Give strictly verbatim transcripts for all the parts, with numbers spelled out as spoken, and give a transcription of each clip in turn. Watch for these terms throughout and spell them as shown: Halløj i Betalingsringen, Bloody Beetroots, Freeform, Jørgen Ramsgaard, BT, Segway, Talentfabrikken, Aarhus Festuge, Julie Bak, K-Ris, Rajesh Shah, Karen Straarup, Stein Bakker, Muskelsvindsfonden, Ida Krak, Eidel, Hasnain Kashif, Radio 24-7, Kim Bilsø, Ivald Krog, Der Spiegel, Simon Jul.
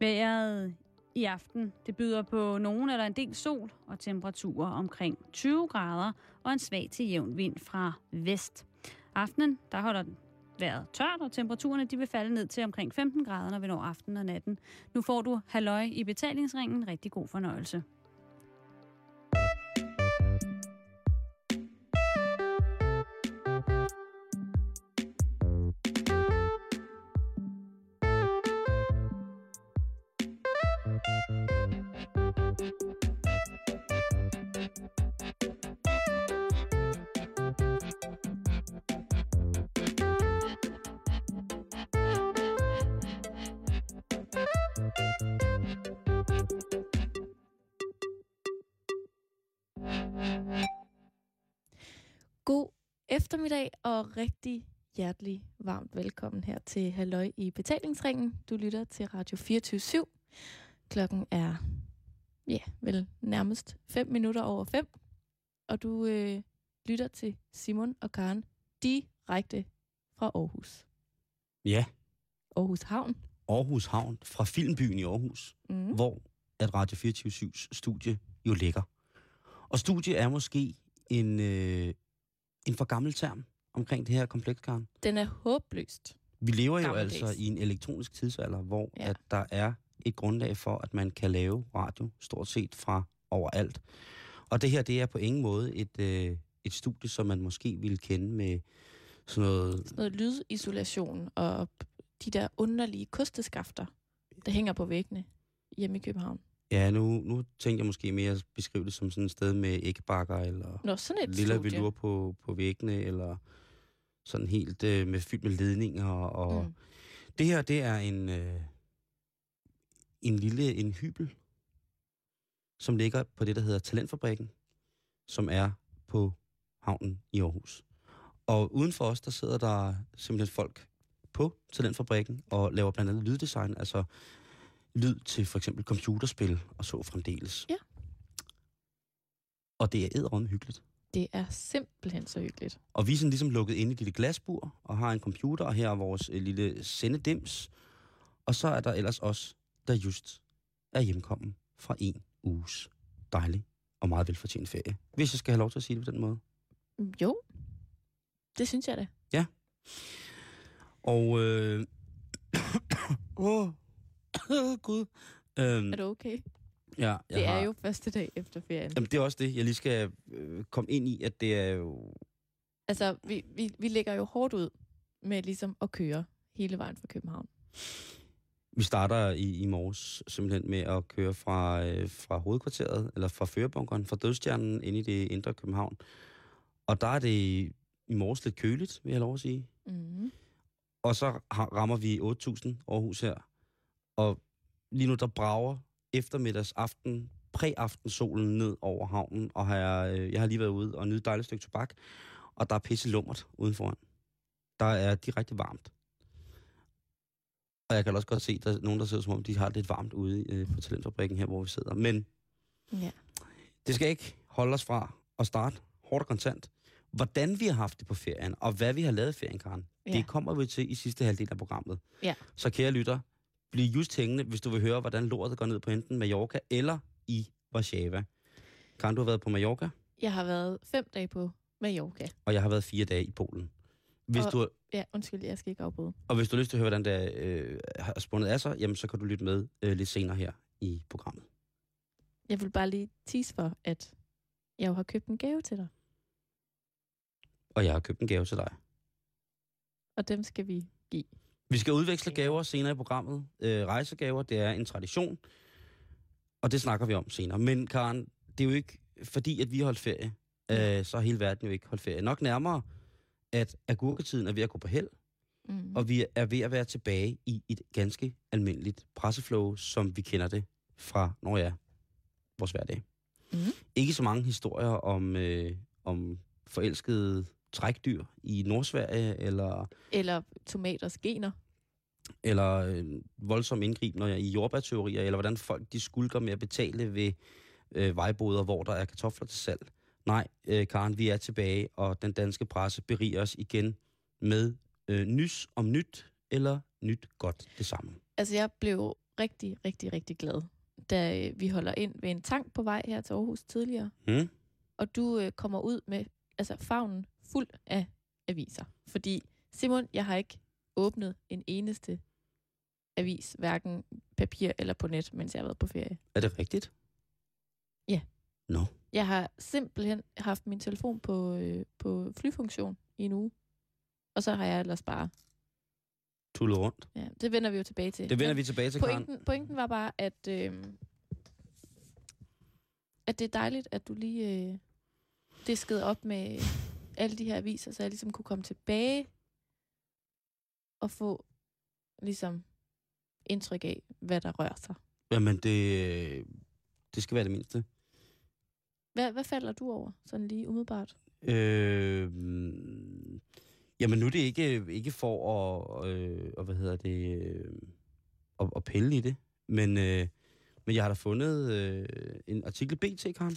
Vejret i aften, det byder på nogen eller en del sol og temperaturer omkring tyve grader og en svag til jævn vind fra vest. Aftenen, der holder vejret tørt, og temperaturerne de vil falde ned til omkring femten grader, når vi når aftenen og natten. Nu får du Halløj i Betalingsringen. Rigtig god fornøjelse. God eftermiddag og rigtig hjertelig varmt velkommen her til Halløj i Betalingsringen. Du lytter til Radio fireogtyve syv. Klokken er ja, vel nærmest fem minutter over fem. Og du øh, lytter til Simon og Karen direkte fra Aarhus. Ja. Aarhus Havn. Aarhus Havn fra Filmbyen i Aarhus, mm. hvor at Radio fireogtyve syvs studie jo ligger. Og studie er måske en... Øh, En for gammel term omkring det her kompleks, Karen. Den er håbløst. Vi lever jo Gammeldags. altså i en elektronisk tidsalder, hvor ja. at der er et grundlag for, at man kan lave radio stort set fra overalt. Og det her, det er på ingen måde et, øh, et studie, som man måske ville kende med sådan noget... Sådan noget lydisolation og de der underlige kosteskafter, der hænger på væggene hjemme i København. Ja, nu, nu tænker jeg måske mere at beskrive det som sådan et sted med æggebakker, eller Nå, sådan et lille velure på, på væggene, eller sådan helt øh, med fyldt med ledninger. Og mm. Det her, det er en, øh, en lille en hybel, som ligger på det, der hedder Talentfabrikken, som er på havnen i Aarhus. Og uden for os, der sidder der simpelthen folk på Talentfabrikken og laver blandt andet lyddesign, altså... lyd til for eksempel computerspil og så fremdeles. Ja. Og det er edderomme hyggeligt. Det er simpelthen så hyggeligt. Og vi er sådan ligesom lukket inde i et lille glasbur og har en computer, og her er vores lille sendedims. Og så er der ellers os, der just er hjemkommet fra en uges dejlig og meget velfortjent ferie. Hvis jeg skal have lov til at sige det på den måde. Jo, det synes jeg da. Ja. Og øh... oh. Gud. Øhm, er du okay? Ja, jeg det er har... jo første dag efter ferien. Jamen, det er også det, jeg lige skal øh, komme ind i, at det er jo... Altså, vi, vi, vi lægger jo hårdt ud med ligesom at køre hele vejen fra København. Vi starter i, i morges simpelthen med at køre fra, øh, fra hovedkvarteret, eller fra førerbunkeren, fra Dødstjernen, ind i det indre København. Og der er det i morges lidt køligt, vil jeg lov at sige. Mm-hmm. Og så rammer vi otte tusind Aarhus her. Og lige nu, der brager eftermiddags aften, præaftensolen ned over havnen, og har, øh, jeg har lige været ude og nyde et dejligt stykke tobak, og der er pisse lummert udenforan. Der er direkte varmt. Og jeg kan også godt se, at der er nogen, der sidder som om, de har lidt varmt ude øh, på Talentfabrikken her, hvor vi sidder. Men ja. Det skal ikke holde os fra at starte hårdt og kontant. Hvordan vi har haft det på ferien, og hvad vi har lavet i ferien, Karen, ja. Det kommer vi til i sidste halvdel af programmet. Ja. Så kære lytter, bliv just hængende, hvis du vil høre, hvordan lortet går ned på enten Mallorca eller i Warszawa. Karen, du har været på Mallorca? Jeg har været fem dage på Mallorca. Og jeg har været fire dage i Polen. Hvis og, du... Ja, undskyld, jeg skal ikke afbryde. Og hvis du har lyst til at høre, hvordan det øh, har spundet af sig, jamen, så kan du lytte med øh, lidt senere her i programmet. Jeg vil bare lige tease for, at jeg jo har købt en gave til dig. Og jeg har købt en gave til dig. Og dem skal vi give. Vi skal udveksle gaver senere i programmet. Øh, rejsegaver, det er en tradition, og det snakker vi om senere. Men Karen, det er jo ikke fordi, at vi har holdt ferie, øh, så har hele verden jo ikke holdt ferie. Nok nærmere, at agurketiden er ved at gå på held, mm. og vi er ved at være tilbage i et ganske almindeligt presseflow, som vi kender det fra, når ja, vores hverdag. Mm. Ikke så mange historier om, øh, om forelskede... trækdyr i Nordsverige, eller... Eller tomaters gener. Eller øh, voldsom indgrib når jeg, i jordbærteorier, eller hvordan folk de skulker med at betale ved øh, vejboder, hvor der er kartofler til salg. Nej, øh, Karen, vi er tilbage, og den danske presse beriger os igen med øh, nys om nyt, eller nyt godt det samme. Altså, jeg blev rigtig, rigtig, rigtig glad, da vi holder ind ved en tank på vej her til Aarhus tidligere. Mm. Og du øh, kommer ud med altså favnen fuld af aviser. Fordi, Simon, jeg har ikke åbnet en eneste avis, hverken papir eller på net, mens jeg har været på ferie. Er det rigtigt? Ja. Nå. No. Jeg har simpelthen haft min telefon på, øh, på flyfunktion i en uge. Og så har jeg ellers bare... tullet rundt. Ja, det vender vi jo tilbage til. Det vender vi tilbage til, Karen. Pointen, pointen var bare, at, øh, at det er dejligt, at du lige øh, diskede op med alle de her aviser, så jeg ligesom kunne komme tilbage og få ligesom indtryk af, hvad der rører sig. Jamen, det, det skal være det mindste. Hvad, hvad falder du over, sådan lige umiddelbart? Øh... Jamen nu er det ikke, ikke for at, øh, og hvad hedder det, øh, at, at pille i det, men, øh, men jeg har da fundet øh, en artikel B T, Karen,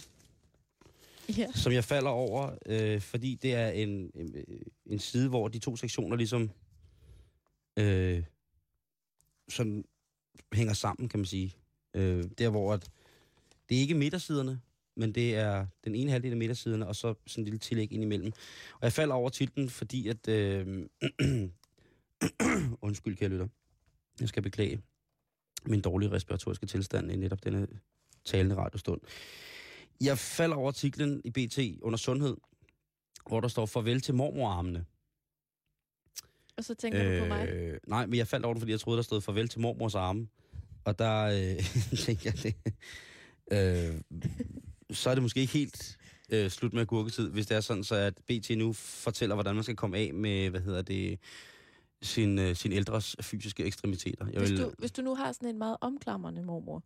yeah. som jeg falder over, øh, fordi det er en, en, en side, hvor de to sektioner ligesom øh, sådan hænger sammen, kan man sige. Øh, der hvor at, det er ikke midtersiderne, men det er den ene halvdel af midtersiderne, og så sådan en lille tillæg ind imellem. Og jeg falder over titlen, fordi at... Øh, undskyld, kære lytter. Jeg skal beklage min dårlige respiratoriske tilstand i netop denne talende radiostund. Jeg falder over titlen i B T under sundhed, hvor der står farvel til mormorarmene. Og så tænker øh, du på mig? Nej, men jeg faldt over den, fordi jeg troede, der stod farvel til mormors arme. Og der øh, tænker jeg det... Øh, så er det måske ikke helt øh, slut med agurketid, hvis det er sådan, så at B T nu fortæller, hvordan man skal komme af med, hvad hedder det, sin, øh, sin ældres fysiske ekstremiteter. Jeg hvis, vil... du, hvis du nu har sådan en meget omklamrende mormor.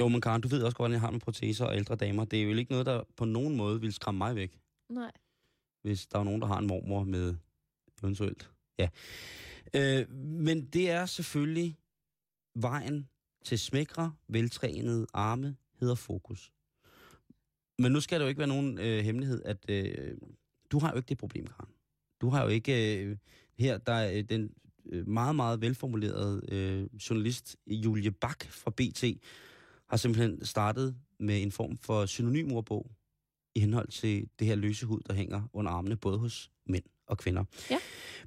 Jo, men Karen, du ved også godt, hvordan jeg har med proteser og ældre damer. Det er jo ikke noget, der på nogen måde vil skræmme mig væk. Nej. Hvis der er nogen, der har en mormor med eventuelt. Ja. Øh, men det er selvfølgelig vejen til smækre, veltrænede arme hedder fokus. Men nu skal det jo ikke være nogen øh, hemmelighed, at øh, du har jo ikke det problem, Karen. Du har jo ikke... Øh, her der er den øh, meget, meget velformulerede øh, journalist Julie Bak fra B T har simpelthen startet med en form for synonymordbog i henhold til det her løse hud, der hænger under armene, både hos mænd og kvinder. Ja.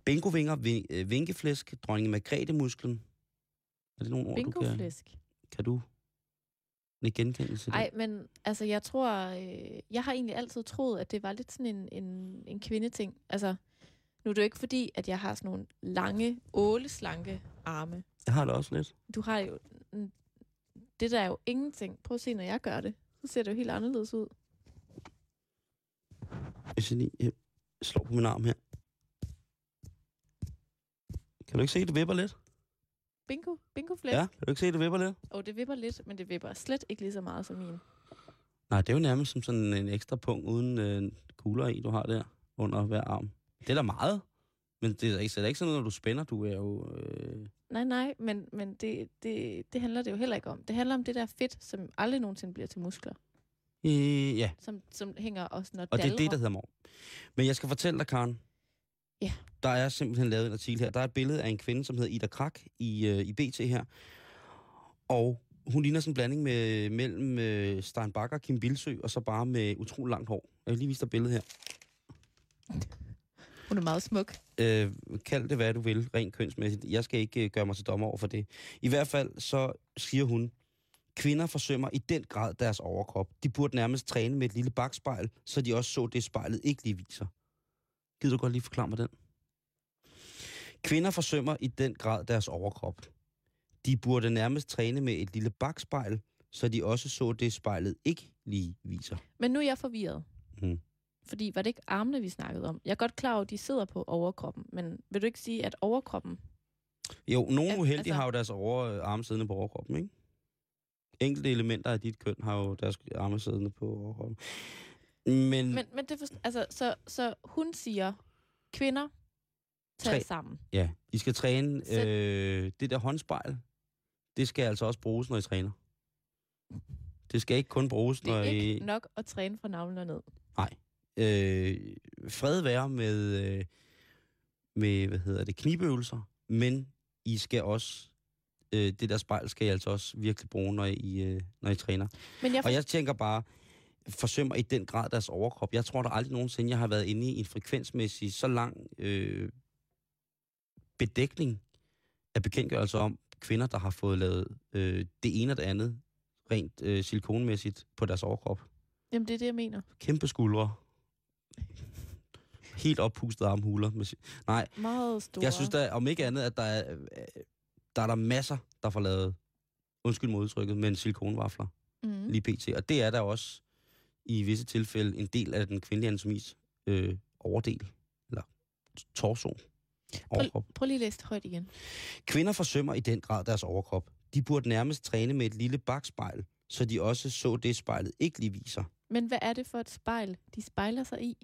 Bingovinger, vin, øh, vinkeflæsk, dronning Margrethe-musklen. Er det nogle ord, du kan... Kan du en genkendelse? Nej, men altså, jeg tror... Øh, jeg har egentlig altid troet, at det var lidt sådan en, en, en kvindeting. Altså, nu er det jo ikke fordi, at jeg har sådan nogle lange, åleslanke arme. Jeg har det også lidt. Du har jo... Det der er jo ingenting. Prøv at se, når jeg gør det. Så ser det jo helt anderledes ud. Hvis jeg lige slår på min arm her. Kan du ikke se, at det vipper lidt? Bingo, bingoflæsk. Ja, kan du ikke se, det vipper lidt? Åh, oh, det vipper lidt, men det vipper slet ikke lige så meget som min. Nej, det er jo nærmest som sådan en ekstra punkt uden øh, kugler i, du har der under hver arm. Det er da meget, men det er, det er ikke sådan noget, når du spænder, du er jo... Øh... Nej, nej, men, men det, det, det handler det jo heller ikke om. Det handler om det der fedt, som aldrig nogensinde bliver til muskler. Øh, ja. Som, som hænger og sådan noget. Og det er det, der hedder mor. Men jeg skal fortælle dig, Karen... Yeah. Der er simpelthen lavet en artikel her. Der er et billede af en kvinde, som hedder Ida Krak i, øh, i B T her. Og hun ligner sådan en blanding med, mellem øh, Stein Bakker, Kim Bilsø, og så bare med utrolig langt hår. Jeg vil lige vise dig billedet her. Hun er meget smuk. Øh, kald det, hvad du vil, rent kønsmæssigt. Jeg skal ikke øh, gøre mig til dommer over for det. I hvert fald så siger hun, kvinder forsømmer i den grad deres overkrop. De burde nærmest træne med et lille bakspejl, så de også så det, spejlet ikke lige viser. Gider du godt lige forklare mig den? Kvinder forsømmer i den grad deres overkrop. De burde nærmest træne med et lille bakspejl, så de også så det, spejlet ikke lige viser. Men nu er jeg forvirret. Hmm. Fordi var det ikke armene, vi snakkede om? Jeg er godt klar over, at de sidder på overkroppen, men vil du ikke sige, at overkroppen... Jo, nogle uheldige altså... har jo deres overarme siddende på overkroppen, ikke? Enkelte elementer af dit køn har jo deres arme siddende på overkroppen. Men, men, men det forst- altså, så, så hun siger, kvinder, tag sammen. Ja, I skal træne. Øh, det der håndspejl, det skal altså også bruges, når I træner. Det skal ikke kun bruges, når I... Det er ikke I... nok at træne fra navlen og ned. Nej. Øh, fred være med, øh, med, hvad hedder det, knibøvelser, men I skal også øh, det der spejl skal I altså også virkelig bruge, når I, øh, når I træner. Men jeg for... Og jeg tænker bare, forsømmer i den grad deres overkrop. Jeg tror der aldrig nogensinde, jeg har været inde i en frekvensmæssig så lang øh, bedækning af bekendtgørelser om kvinder, der har fået lavet øh, det ene og det andet rent øh, silikonmæssigt på deres overkrop. Jamen, det er det, jeg mener. Kæmpe skuldre. Helt oppustede armhuler. Nej. Meget store. Jeg synes da, om ikke andet, at der er der, er der masser, der får lavet, undskyld modtrykket, men silikonvafler. Mm. Lige pt. Og det er der også i visse tilfælde en del af den kvindelige anatomis øh, overdel. Eller torso. Prøv, prøv lige at læse det højt igen. Kvinder forsømmer i den grad deres overkrop. De burde nærmest træne med et lille bakspejl, så de også så det, spejlet ikke lige viser. Men hvad er det for et spejl, de spejler sig i?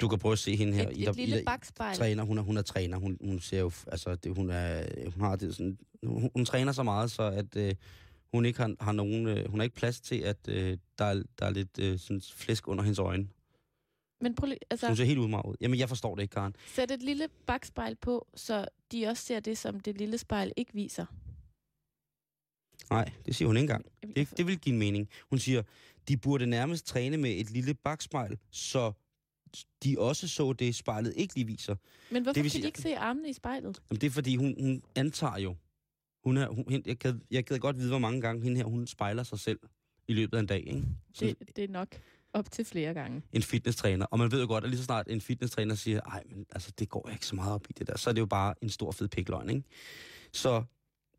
Du kan prøve at se hende her. Et, Ida, et lille Ida, bakspejl. Træner, hun, er, hun er træner. Hun, hun ser jo, altså, det, hun, er, hun har det sådan, hun, hun træner så meget, så at øh, hun ikke har, har nogen, øh, hun har ikke plads til, at øh, der, er, der er lidt øh, sådan flæsk under hendes øjne. Men prøv lige, altså, hun ser helt udmarvet. Jamen, jeg forstår det ikke, Karen. Sæt et lille bakspejl på, så de også ser det, som det lille spejl ikke viser. Nej, det siger hun ikke engang. Det, det vil give en mening. Hun siger, de burde nærmest træne med et lille bakspejl, så de også så det, spejlet ikke lige viser. Men hvorfor kan de ikke se armene i spejlet? Jamen, det er, fordi hun, hun antager jo. Hun er, hun, jeg kan, jeg kan godt vide, hvor mange gange hende her, hun spejler sig selv i løbet af en dag. Ikke? Det, det er nok op til flere gange. En fitnesstræner. Og man ved jo godt, at lige så snart en fitnesstræner siger, nej, men altså, det går ikke så meget op i det der, så er det jo bare en stor fed pikløgn, ikke? Så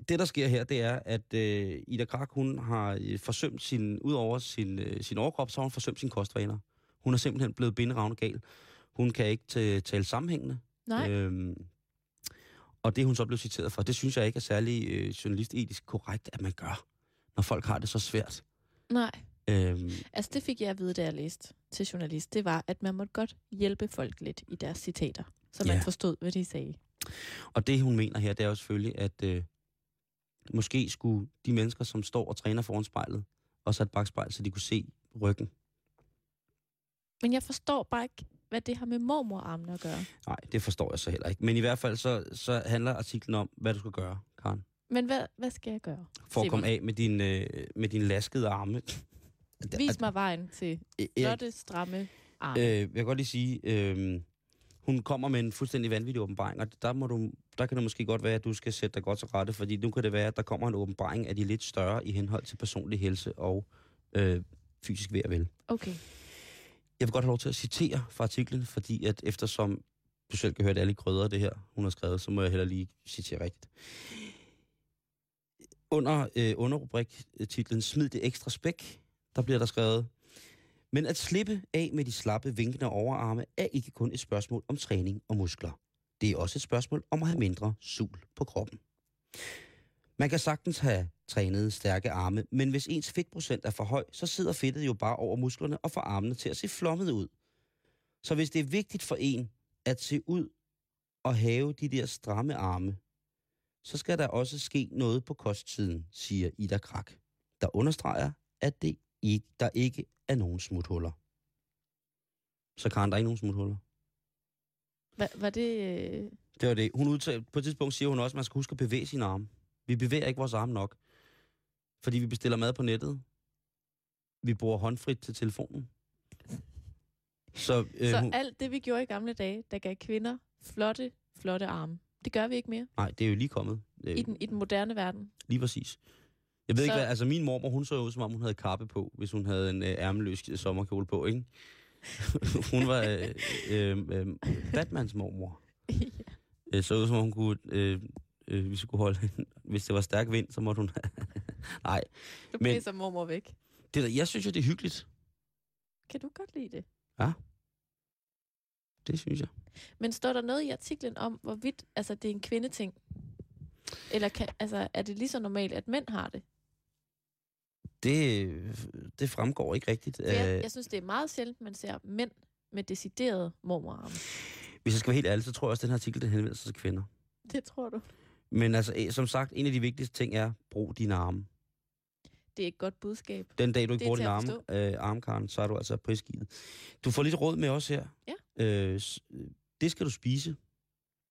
det, der sker her, det er, at øh, Ida Krak, hun har øh, forsømt sin, ud over sin, øh, sin overkrop, så har hun forsømt sin kostvaner. Hun er simpelthen blevet binderavne gal. Hun kan ikke t- tale sammenhængende. Nej. Øhm, og det hun så blev citeret for, det synes jeg ikke er særlig øh, journalistetisk korrekt, at man gør, når folk har det så svært. Nej. Øhm, altså, det fik jeg at vide, da jeg læste til journalist. Det var, at man måtte godt hjælpe folk lidt i deres citater, så man ja. forstod, hvad de sagde. Og det, hun mener her, det er jo selvfølgelig, at øh, måske skulle de mennesker, som står og træner foran spejlet, også have et bakspejl, så de kunne se ryggen. Men jeg forstår bare ikke, hvad det har med mormorarmen at gøre. Nej, det forstår jeg så heller ikke. Men i hvert fald så, så handler artiklen om, hvad du skal gøre, Karen. Men hvad, hvad skal jeg gøre? For at komme af med din, øh, med din laskede arme. Vis mig vejen til flotte, stramme arme. Øh, jeg kan godt lige sige, øh, hun kommer med en fuldstændig vanvittig åbenbaring, og der, må du, der kan det måske godt være, at du skal sætte dig godt til rette, fordi nu kan det være, at der kommer en åbenbaring af de lidt større i henhold til personlig helse og øh, fysisk ved og vel. Okay. Jeg vil godt have lov til at citere fra artiklen, fordi at eftersom du selv kan høre, at alle krydder det her, hun har skrevet, så må jeg heller lige citere rigtigt. Under øh, underrubrik-titlen "Smid det ekstra spæk", der bliver der skrevet, men at slippe af med de slappe, vinkende overarme er ikke kun et spørgsmål om træning og muskler. Det er også et spørgsmål om at have mindre sul på kroppen. Man kan sagtens have trænet stærke arme, men hvis ens fedtprocent er for høj, så sidder fedtet jo bare over musklerne og får armene til at se flommede ud. Så hvis det er vigtigt for en at se ud og have de der stramme arme, så skal der også ske noget på kostsiden, siger Ida Krak, der understreger, at det ikke, der ikke er nogen smuthuller. Så Karen, der er ikke nogen smuthuller. Hva, var det... Det var det. Hun udtalte, på et tidspunkt siger hun også, at man skal huske at bevæge sine arme. Vi bevæger ikke vores arme nok, fordi vi bestiller mad på nettet. Vi bruger håndfrit til telefonen. Så, øh, Så hun... alt det, vi gjorde i gamle dage, der gav kvinder flotte, flotte arme, det gør vi ikke mere. Nej, det er jo lige kommet. I den, i den moderne verden. Lige præcis. Jeg ved så... ikke hvad, altså min mormor, hun så ud, som om hun havde kappe på, hvis hun havde en øh, ærmeløs sommerkjole på, ikke? Hun var øh, øh, øh, Batmans mormor. Ja. Så ud, som om hun kunne... Øh, Øh, hvis, kunne holde, hvis det var stærk vind, så måtte hun... Nej. Du pisser mormor væk. Det der, jeg synes jo, det er hyggeligt. Kan du godt lide det? Ja. Det synes jeg. Men står der noget i artiklen om, hvorvidt altså, det er en kvindeting? Eller kan, altså, er det lige så normalt, at mænd har det? Det, det fremgår ikke rigtigt. Jeg, jeg synes, det er meget sjældent, man ser mænd med deciderede mormorarme. Hvis jeg skal være helt ærlig, så tror jeg også, at den her artikel, den henvender sig til kvinder. Det tror du. Men altså, som sagt, en af de vigtigste ting er, brug dine arme. Det er et godt budskab. Den dag, du ikke bruger din arme, øh, armkaren, så er du altså prisgivet. Du får lidt råd med os her. Ja. Øh, det skal du spise,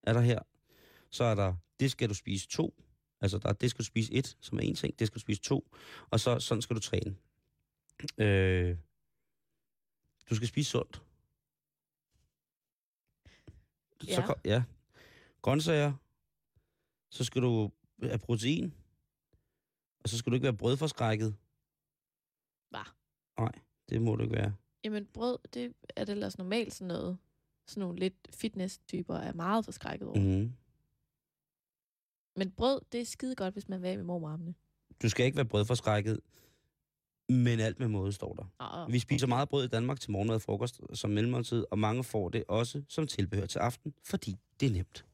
er der her. Så er der det skal du spise to. Altså, der, det skal du spise et, som er en ting, det skal du spise to, og så sådan skal du træne. Øh, du skal spise sundt. Ja. Så, ja. Grøntsager, så skal du have protein, og så skal du ikke være brødforskrækket. Hva? Nej, det må du ikke være. Jamen brød, det er det ellers normalt sådan noget. Sådan nogle lidt fitness-typer er meget forskrækket over. Mm-hmm. Men brød, det er skide godt, hvis man vil have med mormarmene. Du skal ikke være brødforskrækket, men alt med måde står der. Ah, ah. Vi spiser meget brød i Danmark til morgenmad og frokost som mellemmåltid, og mange får det også som tilbehør til aften, fordi det er nemt.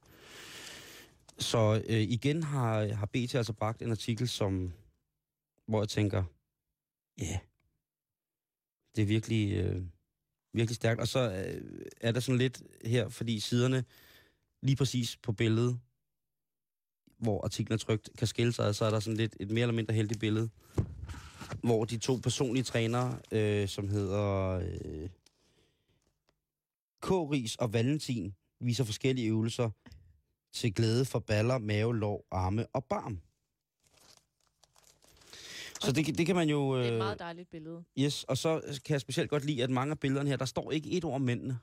Så øh, igen har, har B T altså bragt en artikel, som, hvor jeg tænker, ja, yeah, det er virkelig, øh, virkelig stærkt. Og så øh, er der sådan lidt her, fordi siderne lige præcis på billedet, hvor artiklen er trykt, kan skille sig, så er der sådan lidt et mere eller mindre heldigt billede, hvor de to personlige trænere, øh, som hedder øh, K-Ris og Valentin, viser forskellige øvelser til glæde for baller, mave, lår, arme og barm. Så det, det kan man jo... Øh, det er et meget dejligt billede. Yes, og så kan jeg specielt godt lide, at mange af billederne her, der står ikke et ord om mændene.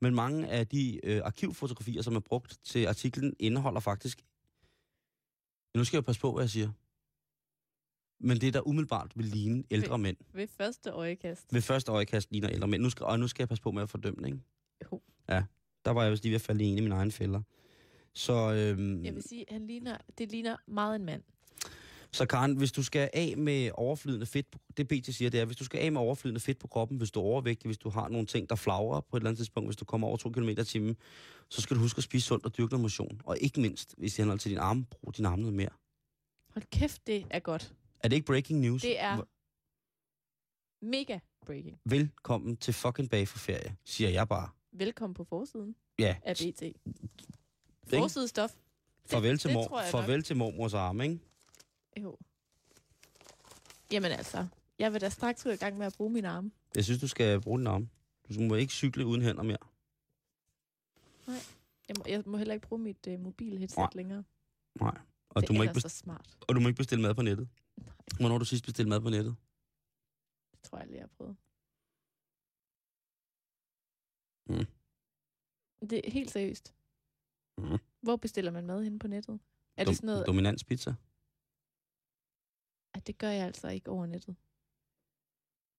Men mange af de øh, arkivfotografier, som er brugt til artiklen, indeholder faktisk... Nu skal jeg passe på, hvad jeg siger. Men det, der umiddelbart vil ligne ældre mænd. Ved første øjekast. Ved første øjekast ligner ældre mænd. Nu skal, og nu skal jeg passe på med at fordømme, ikke? Jo. Ja, der var jeg vist lige ved at falde i en af mine egne fælder. Så... Øhm, jeg vil sige, han ligner, det ligner meget en mand. Så Karen, hvis du skal af med overflydende fedt... Det B T siger, det er, hvis du skal af med overflydende fedt på kroppen, hvis du er overvægtig, hvis du har nogle ting, der flagrer på et eller andet tidspunkt, hvis du kommer over to kilometer i timen, så skal du huske at spise sundt og dyrke noget motion. Og ikke mindst, hvis det handler til din arme, brug din arme noget mere. Hold kæft, det er godt. Er det ikke breaking news? Det er mega breaking. Velkommen til fucking bag for ferie, siger jeg bare. Velkommen på forsiden ja. Af B T. Forsidestof. Farvel, til, mor- farvel til mormors arme, ikke? Jo. Jamen altså, jeg vil da straks gå i gang med at bruge min arme. Jeg synes, du skal bruge din arme. Du må ikke cykle uden hænder mere. Nej, jeg må, jeg må heller ikke bruge mit uh, mobilheadset Nej. længere. Nej. Og det du må ikke best- smart. Og du må ikke bestille mad på nettet. Nej. Hvornår du sidst bestilte mad på nettet? Det tror jeg lige, jeg har prøvet. Mm. Det er helt seriøst. Mm. Hvor bestiller man mad henne på nettet? Er Dom- det sådan noget... Dominans pizza? Det gør jeg altså ikke over nettet.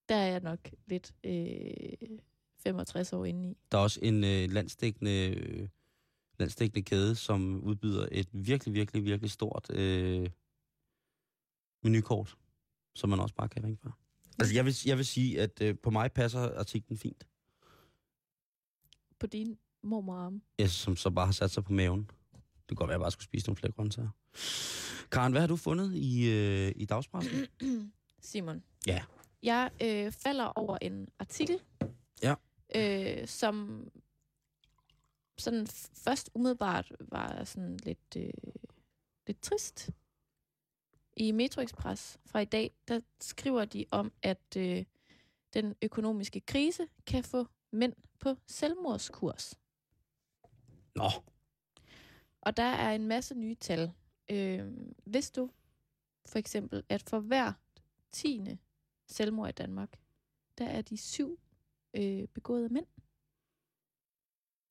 Der er jeg nok lidt øh, femogtres år inde i. Der er også en øh, landstækkende, øh, landstækkende kæde, som udbyder et virkelig, virkelig, virkelig stort øh, menukort, som man også bare kan ringe fra. Altså, jeg vil, jeg vil sige, at øh, på mig passer artiklen fint. På din mormorarme? Ja, som så bare har sat sig på maven. Det kan godt være, at jeg bare skulle spise nogle flere grøntsager. Karen, hvad har du fundet i, øh, i dagspressen? Simon. Ja. Jeg øh, falder over en artikel, ja. øh, som sådan først umiddelbart var sådan lidt, øh, lidt trist. I Metro Express fra i dag, der skriver de om, at øh, den økonomiske krise kan få mænd på selvmordskurs. Nå. Og der er en masse nye tal. Øh, vidste du for eksempel, at for hver tiende selvmord i Danmark, der er de syv øh, begåede mænd?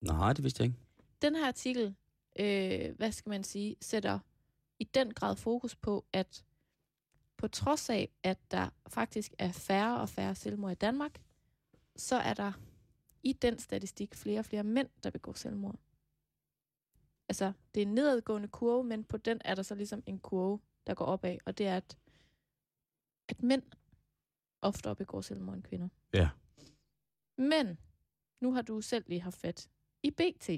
Nej, det vidste jeg ikke. Den her artikel, øh, hvad skal man sige, sætter i den grad fokus på, at på trods af, at der faktisk er færre og færre selvmord i Danmark, så er der i den statistik flere og flere mænd, der begår selvmord. Altså, det er en nedadgående kurve, men på den er der så ligesom en kurve, der går opad, og det er, at, at mænd oftere begår selvmord end kvinder. Ja. Men, nu har du selv lige haft fat i B T.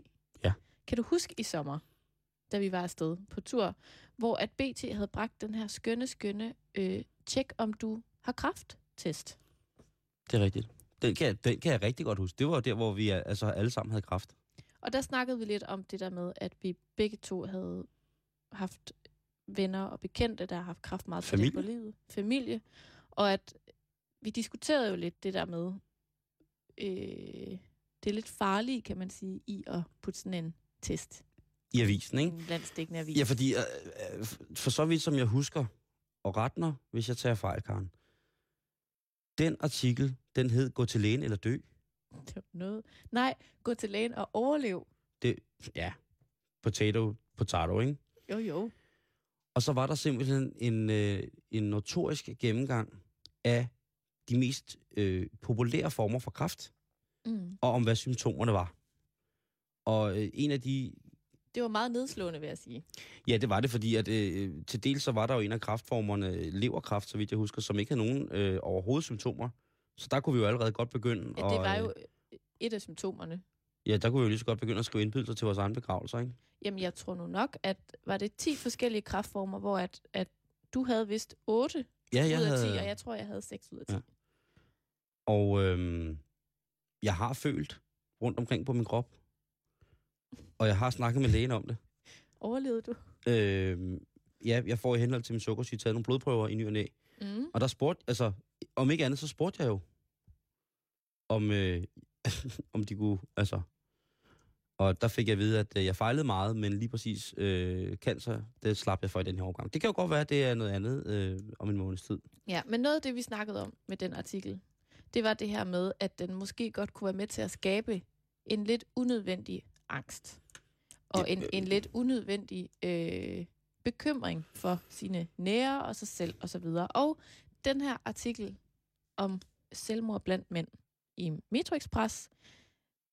Ja. Kan du huske i sommer, da vi var afsted på tur, hvor at B T havde bragt den her skønne, skønne øh, tjek, om du har kræft-test? Det er rigtigt. Den kan, den kan jeg rigtig godt huske. Det var der, hvor vi altså, alle sammen havde kræft. Og der snakkede vi lidt om det der med, at vi begge to havde haft venner og bekendte, der har haft kræft meget tæt på livet. Familie. Og at vi diskuterede jo lidt det der med, øh, det er lidt farligt, kan man sige, i at putte sådan en test i avisen, ikke? Blandt stikkende avisen. Ja, fordi øh, for så vidt som jeg husker, og ret mig, hvis jeg tager fejl, Karen, den artikel, den hed Gå til lægen eller dø. Det var noget. Nej, gå til lægen og overlev. Det, ja, potato, potato, ikke? Jo, jo. Og så var der simpelthen en, øh, en notorisk gennemgang af de mest øh, populære former for kræft, mm. og om hvad symptomerne var. Og øh, en af de... Det var meget nedslående, vil jeg sige. Ja, det var det, fordi at, øh, til dels så var der jo en af kræftformerne, leverkræft, så vidt jeg husker, som ikke havde nogen øh, overhovedet symptomer. Så der kunne vi jo allerede godt begynde... Ja, det var jo øh, et af symptomerne. Ja, der kunne vi jo lige så godt begynde at skrive indbydelser til vores egen begravelser, ikke? Jamen, jeg tror nu nok, at var det ti forskellige kræftformer, hvor at, at du havde vist otte ja, jeg ud af havde... ti, og jeg tror, jeg havde seks ud af ti. Ja. Og øhm, jeg har følt rundt omkring på min krop, og jeg har snakket med lægen om det. Overlevede du? Øhm, ja, jeg får i henhold til min sukkersyge taget nogle blodprøver i ny og næ. Mm. Og der spurgte, altså, om ikke andet, så spurgte jeg jo, om, øh, om de kunne, altså... Og der fik jeg at vide, at jeg fejlede meget, men lige præcis øh, cancer, det slap jeg for i den her årgang. Det kan jo godt være, at det er noget andet øh, om en måneds tid. Ja, men noget af det, vi snakkede om med den artikel, det var det her med, at den måske godt kunne være med til at skabe en lidt unødvendig angst. Og en, en lidt unødvendig øh, bekymring for sine nære og sig selv osv. Og, og den her artikel om selvmord blandt mænd i Metro Express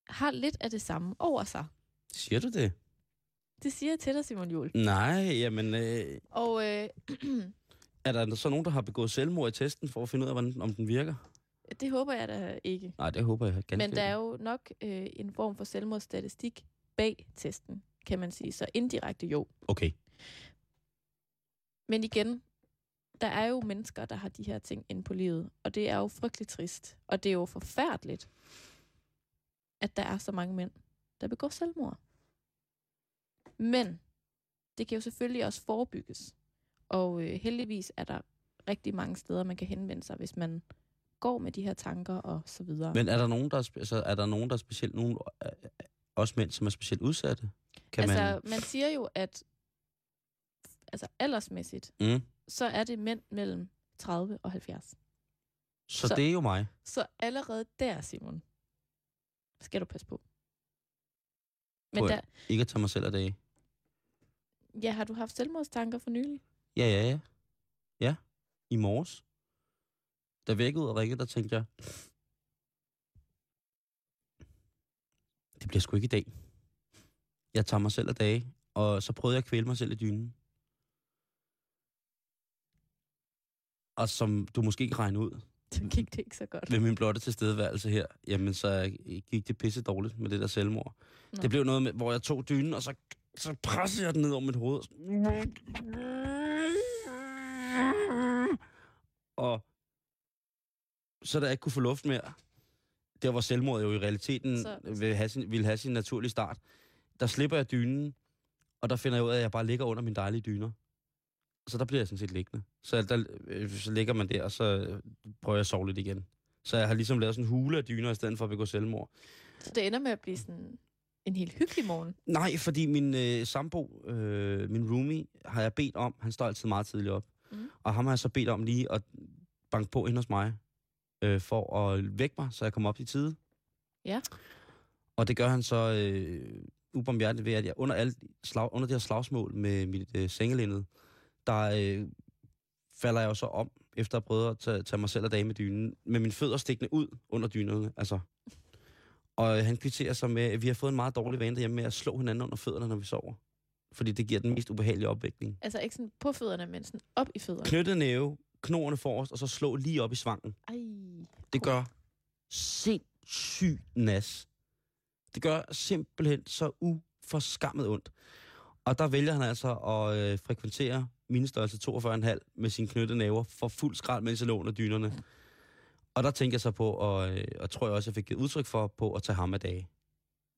har lidt af det samme over sig. Siger du det? Det siger jeg til dig, Simon Jul. Nej, jamen... Øh... Og... Øh... er der så nogen, der har begået selvmord i testen, for at finde ud af, hvordan, om den virker? Det håber jeg da ikke. Nej, det håber jeg ganske Men der er jo nok øh, en form for selvmordsstatistik bag testen, kan man sige. Så indirekte jo. Okay. Men igen, der er jo mennesker, der har de her ting inde på livet. Og det er jo frygteligt trist. Og det er jo forfærdeligt, at der er så mange mænd, der begår selvmord. Men det kan jo selvfølgelig også forebygges. Og øh, heldigvis er der rigtig mange steder, man kan henvende sig, hvis man går med de her tanker og så videre. Men er der nogen, der er, spe- altså, er, der nogen, der er specielt nogen, også mænd, som er specielt udsatte? Kan altså, man... man siger jo, at altså aldersmæssigt, mm. så er det mænd mellem tredive og halvfjerds. Så, så det er jo mig. Så allerede der, Simon, skal du passe på. Men der... Ikke at tage mig selv af det. Ja, har du haft selvmordstanker for nylig? Ja, ja, ja. Ja, i morges. Da vækkede ud og ringede, der tænkte jeg, det bliver sgu ikke i dag. Jeg tager mig selv af dage, og så prøvede jeg at kvæle mig selv i dynen. Og som du måske ikke regner ud, så gik det ikke så godt. Ved min blotte tilstedeværelse her, jamen så gik det pisse dårligt med det der selvmord. Nå. Det blev noget med, hvor jeg tog dynen, og så, så pressede jeg den ned over mit hoved. Og så der ikke kunne få luft mere. Der var selvmordet jo i realiteten så... ville, have sin, ville have sin naturlige start. Der slipper jeg dynen, og der finder jeg ud af, at jeg bare ligger under mine dejlige dyner. Så der bliver jeg sådan set liggende. Så, der, så ligger man der, og så prøver jeg at sove lidt igen. Så jeg har ligesom lavet sådan en hule af dyner, i stedet for at begå selvmord. Så det ender med at blive sådan en helt hyggelig morgen? Nej, fordi min øh, sambo, øh, min roomie, har jeg bedt om, han står altid meget tidligt op, mm. og ham har jeg så bedt om lige at banke på ind hos mig, øh, for at vække mig, så jeg kommer op i tide. Ja. Og det gør han så øh, ubarmhjertigt ved, at jeg under, alt slag, under det her slagsmål med mit øh, sengelændede, der øh, falder jeg jo så om, efter at prøve at tage, tage mig selv af dage med dynen, med mine fødder stikkende ud under dynerne, altså. Og øh, han kvitterer sig med, at vi har fået en meget dårlig vane derhjemme med at slå hinanden under fødderne, når vi sover. Fordi det giver den mest ubehagelige opvækning. Altså ikke sådan på fødderne, men sådan op i fødderne? Knyttet næve, knoerne forrest, og så slå lige op i svangen. Ej. Det gør sindssygt nas. Det gør simpelthen så uforskammet ondt. Og der vælger han altså at øh, frekventere min størrelse toogfyrre komma fem med sine knyttede næver for fuld skrald, mens jeg lå under dynerne. Og der tænker jeg så på, og, øh, og tror jeg også, jeg fik givet udtryk for, på at tage ham af dage.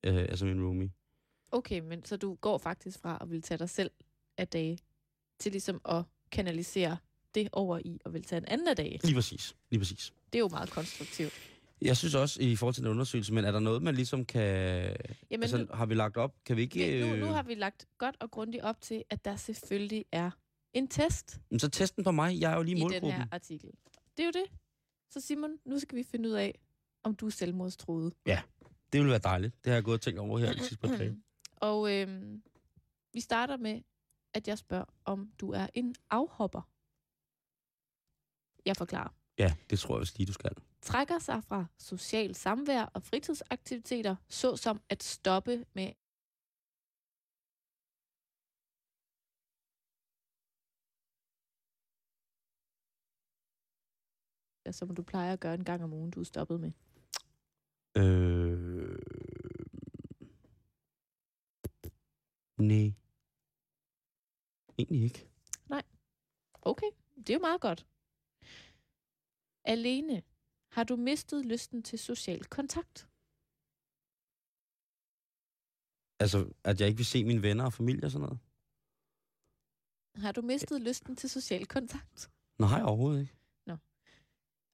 Øh, altså min roomie. Okay, men så du går faktisk fra at ville tage dig selv af dage, til ligesom at kanalisere det over i, og ville tage en anden af dage. Lige præcis, lige præcis. Det er jo meget konstruktivt. Jeg synes også, i forhold til den undersøgelse, men er der noget, man ligesom kan... Jamen, altså, nu, har vi lagt op? Kan vi ikke... Nu, nu har vi lagt godt og grundigt op til, at der selvfølgelig er en test. Men så testen på mig. Jeg er jo lige i målgruppen. I den her artikel. Det er jo det. Så Simon, nu skal vi finde ud af, om du er selvmordstruet. Ja, det ville være dejligt. Det har jeg gået og tænkt over her i sidste par dage. Og øhm, vi starter med, at jeg spørger, om du er en afhopper. Jeg forklarer. Ja, det tror jeg også lige, du skal. Trækker sig fra socialt samvær og fritidsaktiviteter, såsom at stoppe med... som du plejer at gøre en gang om ugen, du er stoppet med. Øh... Nej. Egentlig ikke. Nej. Okay, det er jo meget godt. Alene. Har du mistet lysten til social kontakt? Altså, at jeg ikke vil se mine venner og familie og sådan noget? Har du mistet ja. lysten til social kontakt? Nej, overhovedet ikke. Nå.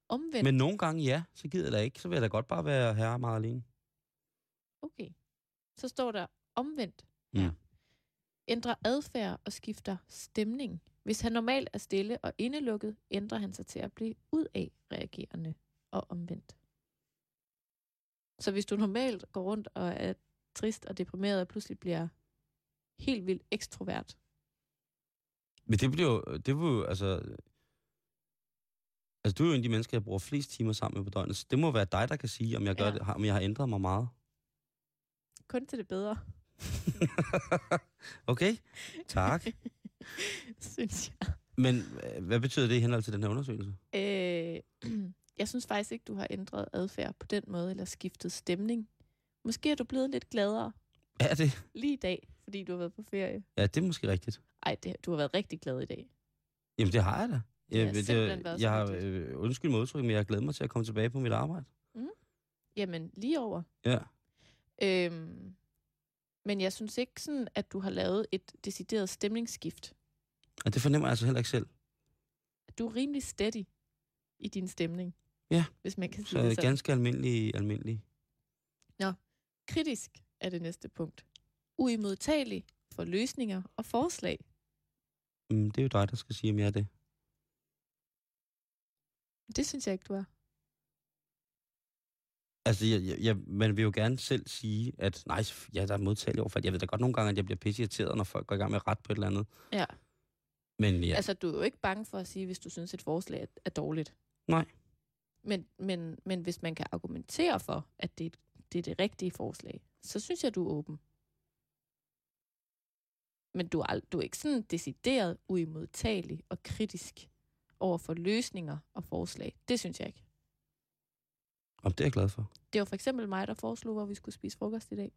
Omvendt. Men nogle gange ja, så gider jeg da ikke. Så vil jeg da godt bare være herre meget alene. Okay. Så står der omvendt. Ja. Mm. Ændrer adfærd og skifter stemning. Hvis han normalt er stille og indelukket, ændrer han sig til at blive udadreagerende og omvendt. Så hvis du normalt går rundt og er trist og deprimeret, og pludselig bliver helt vildt ekstrovert. Men det bliver jo, det bliver jo altså, altså du er jo en af de mennesker, jeg bruger flest timer sammen med på døgnet, så det må være dig, der kan sige, om jeg, gør ja. det, om jeg har ændret mig meget. Kun til det bedre. Okay, tak. Synes jeg. Men hvad betyder det i henhold til den her undersøgelse? Øh, jeg synes faktisk ikke, du har ændret adfærd på den måde, eller skiftet stemning. Måske er du blevet lidt gladere. Er det? Lige i dag, fordi du har været på ferie. Ja, det er måske rigtigt. Ej, det, du har været rigtig glad i dag. Jamen, det har jeg da. Jeg, jeg, det, jeg, jeg har øh, undskyld modtryk, men jeg glæder mig til at komme tilbage på mit arbejde. Mm. Jamen, lige over. Ja. Øhm... Men jeg synes ikke sådan, at du har lavet et decideret stemningsskift. Og det fornemmer jeg altså heller ikke selv. Du er rimelig steady i din stemning. Ja, hvis man kan sige så det sådan. Ganske almindelig, almindelig. Nå, kritisk er det næste punkt. Uimodtagelig for løsninger og forslag. Mm, det er jo dig, der skal sige, om jeg er det. Det synes jeg ikke, du er. Altså, jeg, jeg, jeg, man vil jo gerne selv sige, at nej, jeg er modtagelig overfor. Jeg ved da godt nogle gange, at jeg bliver pisseirriteret, når folk går i gang med at rette på et eller andet. Ja. Men ja. Altså, du er jo ikke bange for at sige, hvis du synes, et forslag er, er dårligt. Nej. Men, men, men hvis man kan argumentere for, at det, det er det rigtige forslag, så synes jeg, du er åben. Men du er, du er ikke sådan decideret uimodtagelig og kritisk over for løsninger og forslag. Det synes jeg ikke. Om det er jeg glad for. Det var for eksempel mig, der foreslog, hvor vi skulle spise frokost i dag.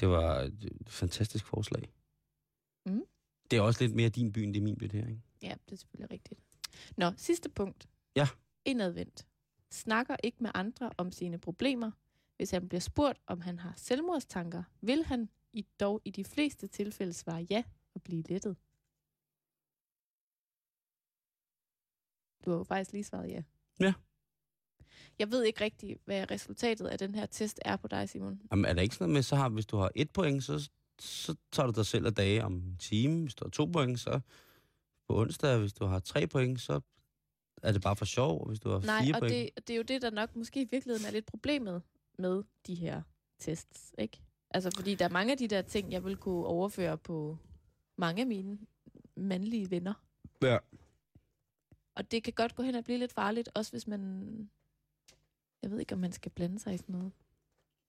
Det var et fantastisk forslag. Mm. Det er også lidt mere din by, end det er min by, her, ikke? Ja, det er selvfølgelig rigtigt. Nå, sidste punkt. Ja. Indadvendt. Snakker ikke med andre om sine problemer. Hvis han bliver spurgt, om han har selvmordstanker, vil han i dog i de fleste tilfælde svare ja og blive lettet. Du har jo faktisk lige svaret ja. Ja. Jeg ved ikke rigtigt, hvad resultatet af den her test er på dig, Simon. Jamen er der ikke sådan noget med, så har, hvis du har et point, så, så tager du dig selv af dage om en time. Hvis du har to point, så på onsdag. Hvis du har tre point, så er det bare for sjov. Hvis du har Nej, fire og point... Nej, det, det er jo det, der nok måske i virkeligheden er lidt problemet med de her tests, ikke? Altså fordi der er mange af de der ting, jeg vil kunne overføre på mange af mine mandlige venner. Ja. Og det kan godt gå hen og blive lidt farligt, også hvis man... Jeg ved ikke, om man skal blande sig i sådan noget.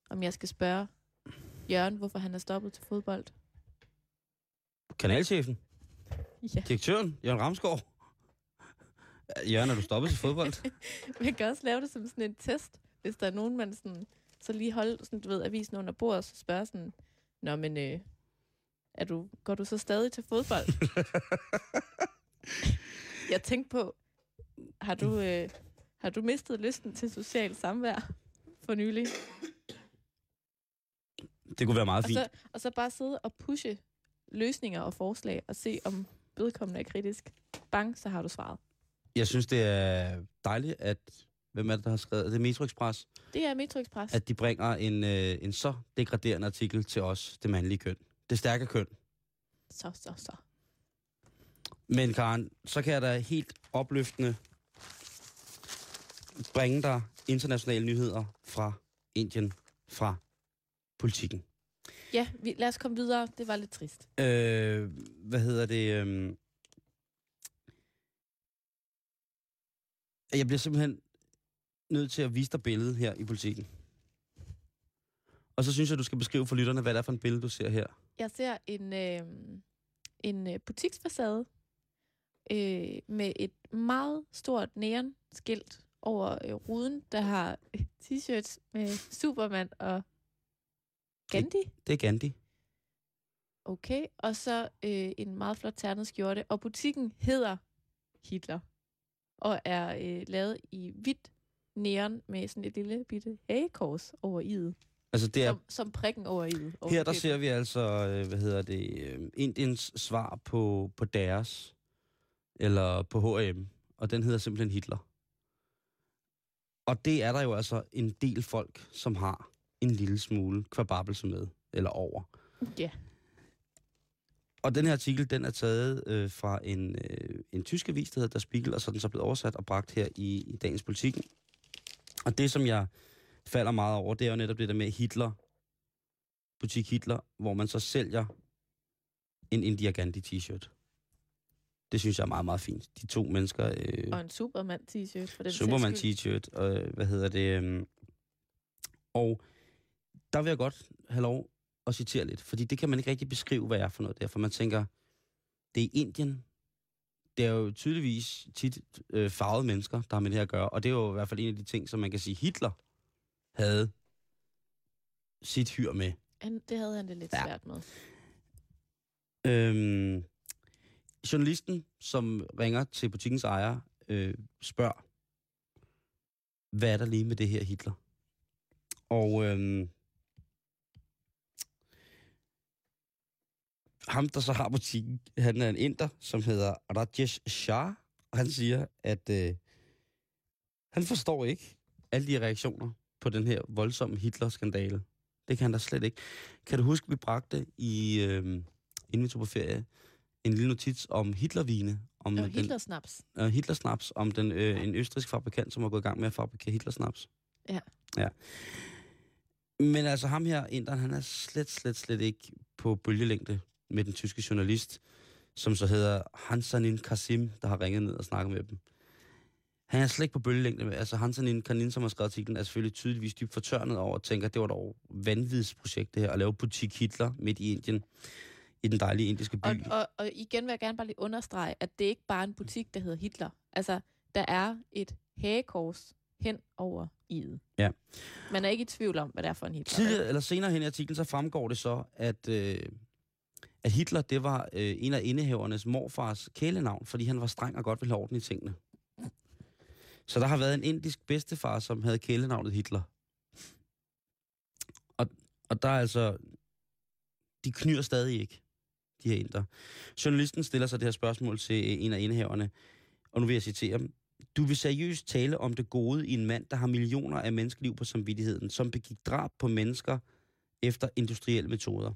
Om jeg skal spørge Jørgen, hvorfor han er stoppet til fodbold. Kanalchefen? Ja. Direktøren? Jørgen Ramsgaard? Jørgen, er du stoppet til fodbold? Man kan også lave det som sådan en test. Hvis der er nogen, man sådan, så lige holder sådan, du ved, avisen under bordet, og så spørger sådan, nå, men øh, er du, går du så stadig til fodbold? Jeg tænkte på, har du... Øh, Har du mistet lysten til socialt samvær for nylig? Det kunne være meget fint. Og så, og så bare sidde og pushe løsninger og forslag og se, om vedkommende er kritisk. Bang, så har du svaret. Jeg synes, det er dejligt, at Hvem er det, der har skrevet? Det er Metro Express. Det er Metro Express. At de bringer en, øh, en så degraderende artikel til os, det mandlige køn. Det stærke køn. Så, så, så. Men Karen, så kan jeg da helt opløftende bringe dig internationale nyheder fra Indien, fra politikken. Ja, vi, lad os komme videre. Det var lidt trist. Øh, hvad hedder det? Øh... Jeg bliver simpelthen nødt til at vise dig billedet her i politikken. Og så synes jeg, du skal beskrive for lytterne, hvad det er for en billede, du ser her. Jeg ser en, øh, en butiksfacade øh, med et meget stort neonskilt over øh, ruden, der har t-shirts med Superman og Gandhi. Det, det er Gandhi. Okay, og så øh, en meget flot ternet skjorte. Og butikken hedder Hitler. Og er øh, lavet i hvidt neon med sådan et lille bitte hagekors over i'et. Altså det er... som, som prikken over i'et. Over her der ser vi altså, øh, hvad hedder det, øh, Indiens svar på, på deres, eller på H og M. Og den hedder simpelthen Hitler. Og det er der jo altså en del folk, som har en lille smule kvababelse med, eller over. Ja. Yeah. Og den her artikel, den er taget øh, fra en, øh, en tysk avis, der hedder Der Spiegel, og så er den så blevet oversat og bragt her i, i dagens Politikken. Og det, som jeg falder meget over, det er jo netop det der med Hitler, butik Hitler, hvor man så sælger en India Gandhi t-shirt. Det synes jeg er meget, meget fint. De to mennesker... Øh, og en Superman t-shirt for den Superman t-shirt, og øh, hvad hedder det... Øh, og der vil jeg godt have lov at citere lidt, fordi det kan man ikke rigtig beskrive, hvad er for noget der, for man tænker, det er Indien. Det er jo tydeligvis tit øh, farvede mennesker, der har med det her at gøre, og det er jo i hvert fald en af de ting, som man kan sige, Hitler havde sit hyr med. Det havde han det lidt ja. svært med. Øhm, journalisten, som ringer til butikkens ejer, øh, spørger, hvad er der lige med det her Hitler? Og øhm, ham, der så har butikken, han er en inder, som hedder Rajesh Shah, og han siger, at øh, han forstår ikke alle de reaktioner på den her voldsomme Hitler-skandale. Det kan han da slet ikke. Kan du huske, vi bragte i, øh, inden vi tog på ferie, en lille notits om Hitlervine. Om og Hitlersnaps. Øh, Hitlersnaps, om den, øh, en østrigsk fabrikant, som har gået i gang med at fabrikere Hitlersnaps. Ja. Ja. Men altså ham her, inderen, han er slet, slet, slet ikke på bølgelængde med den tyske journalist, som så hedder Hasnain Kashif, der har ringet ned og snakket med dem. Han er slet ikke på bølgelængde med. Altså Hasnain Kashif, som har skrevet artiklen, er selvfølgelig tydeligvis dybt fortørnet over og tænker, at det var dog vanvidsprojekt det her, at lave butik Hitler midt i Indien, i den dejlige indiske by. Og, og, og igen vil jeg gerne bare lige understrege, at det ikke bare er en butik, der hedder Hitler. Altså, der er et hagekors hen over i'et. Ja. Man er ikke i tvivl om, hvad det er for en Hitler. Tidligere eller senere hen i artiklen, så fremgår det så, at, øh, at Hitler, det var øh, en af indehavernes morfars kælenavn, fordi han var streng og godt ville have orden i tingene. Så der har været en indisk bedstefar, som havde kælenavnet Hitler. Og, og der er altså... De knyr stadig ikke, de her indre. Journalisten stiller så det her spørgsmål til en af indehaverne, og nu vil jeg citere dem. Du vil seriøst tale om det gode i en mand, der har millioner af menneskeliv på samvittigheden, som begik drab på mennesker efter industrielle metoder.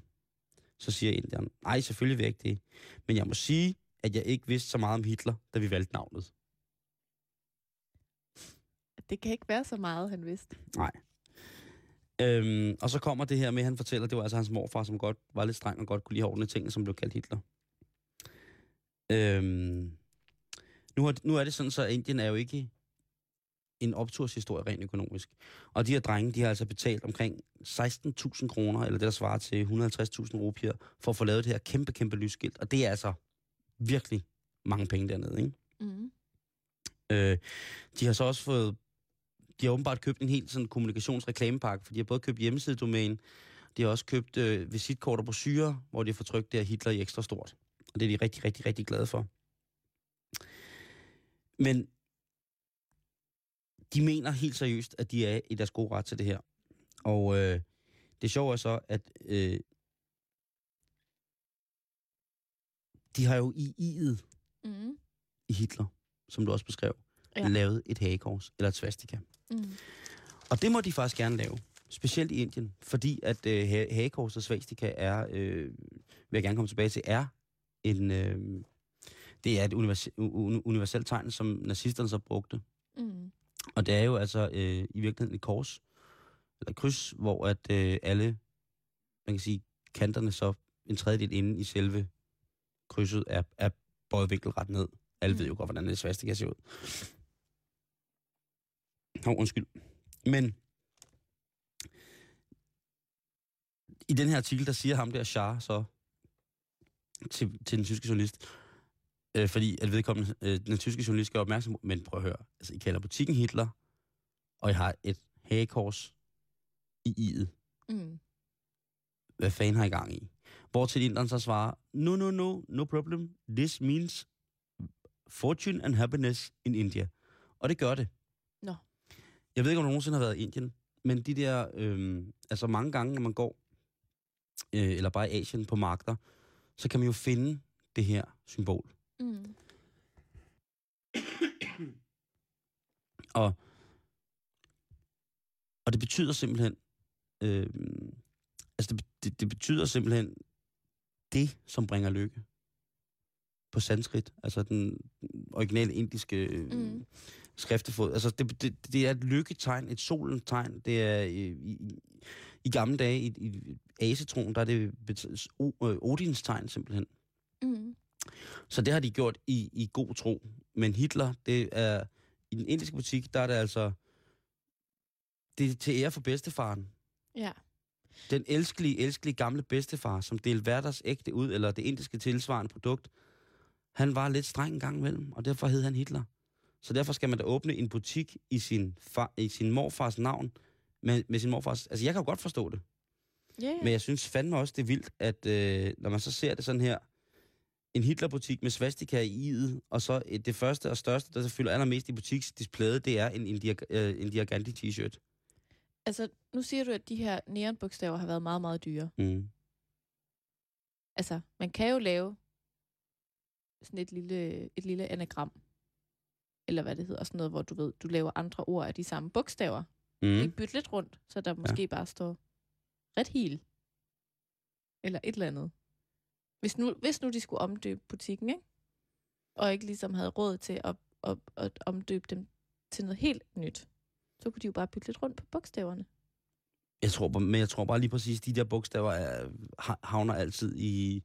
Så siger inderen, nej, selvfølgelig vil jeg ikke det. Men jeg må sige, at jeg ikke vidste så meget om Hitler, da vi valgte navnet. Det kan ikke være så meget, han vidste. Nej. Øhm, og så kommer det her med, han fortæller, det var altså hans morfar, som godt var lidt streng og godt kunne lide ordne ting, som blev kaldt Hitler. Øhm... Nu, har, nu er det sådan, så Indien er jo ikke en opturshistorie rent økonomisk. Og de her drenge, de har altså betalt omkring seksten tusind kroner, eller det der svarer til et hundrede og halvtreds tusind rupier, for at få lavet det her kæmpe, kæmpe lysskilt. Og det er altså virkelig mange penge dernede, ikke? Mm. Øh, de har så også fået... De har åbenbart købt en helt sådan kommunikationsreklamepakke, for de har både købt hjemmesidedomæne, de har også købt øh, visitkort og brochurer, hvor de har fortrykt det her Hitler i ekstra stort. Og det er de rigtig, rigtig, rigtig glade for. Men de mener helt seriøst, at de er i deres gode ret til det her. Og øh, det sjove er så, at øh, de har jo i i'et mm. i Hitler, som du også beskrev. ja. lavet et hagekors eller et svastika. Mm. Og det må de faktisk gerne lave, specielt i Indien, fordi at øh, hagekors og svastika er, øh, vil jeg gerne komme tilbage til, er en, øh, det er et universelt un, universel tegn, som nazisterne så brugte. Mm. Og det er jo altså øh, i virkeligheden et kors, eller kryds, hvor at øh, alle, man kan sige, kanterne så en tredjedel inde i selve krydset er, er bøjet vinkelret ned. Alle mm. ved jo godt, hvordan det svastika ser ud. Nå, undskyld. Men i den her artikel, der siger ham der Shah så til, til den tyske journalist, øh, fordi at vedkommende, øh, den tyske journalist gør opmærksom på, men prøv at høre, altså I kalder butikken Hitler, og I har et hagekors i i'et. Mm. Hvad fanden har I gang i? Hvortil inderen så svarer, no, no, no, no problem, this means fortune and happiness in India. Og det gør det. Nå. No. Jeg ved ikke, om du nogensinde har været i Indien, men de der, øh, altså mange gange, når man går, øh, eller bare i Asien på markeder, så kan man jo finde det her symbol. Mm. og, og det betyder simpelthen, øh, altså det, det, det betyder simpelthen det, som bringer lykke. På sanskrit, altså den originale indiske mm. skriftefod. Altså det, det, det er et lykketegn, et solens tegn. Det er i, i, i gamle dage, i, i asetroen, der er det Odins tegn simpelthen. Mm. Så det har de gjort i, i god tro. Men Hitler, det er i den indiske butik, der er det altså det er til ære for bedstefaren. Ja. Den elskelige, elskelige gamle bedstefar, som delte hverdagsægte ud, eller det indiske tilsvarende produkt. Han var lidt streng en gang imellem, og derfor hed han Hitler. Så derfor skal man da åbne en butik i sin, far, i sin morfars navn med, med sin morfars... Altså, jeg kan jo godt forstå det. Yeah. Men jeg synes fandme også, det er vildt, at øh, når man så ser det sådan her, en Hitler-butik med svastika i i'et, og så øh, det første og største, der så fylder allermest i butiksdisplayet, det er en India, øh, India Gandhi-t-shirt. Altså, nu siger du, at de her neonbogstaver har været meget, meget dyre. Mm. Altså, man kan jo lave... sådan et lille, et lille anagram, eller hvad det hedder, sådan noget, hvor du ved, du laver andre ord af de samme bogstaver. Mm. Det bytter lidt rundt, så der måske ja. bare står Red Heel, eller et eller andet. Hvis nu, hvis nu de skulle omdøbe butikken, ikke? Og ikke ligesom havde råd til at, at, at omdøbe dem til noget helt nyt, så kunne de jo bare bytte lidt rundt på bogstaverne. Jeg tror, men jeg tror bare lige præcis, de der bogstaver er, havner altid i et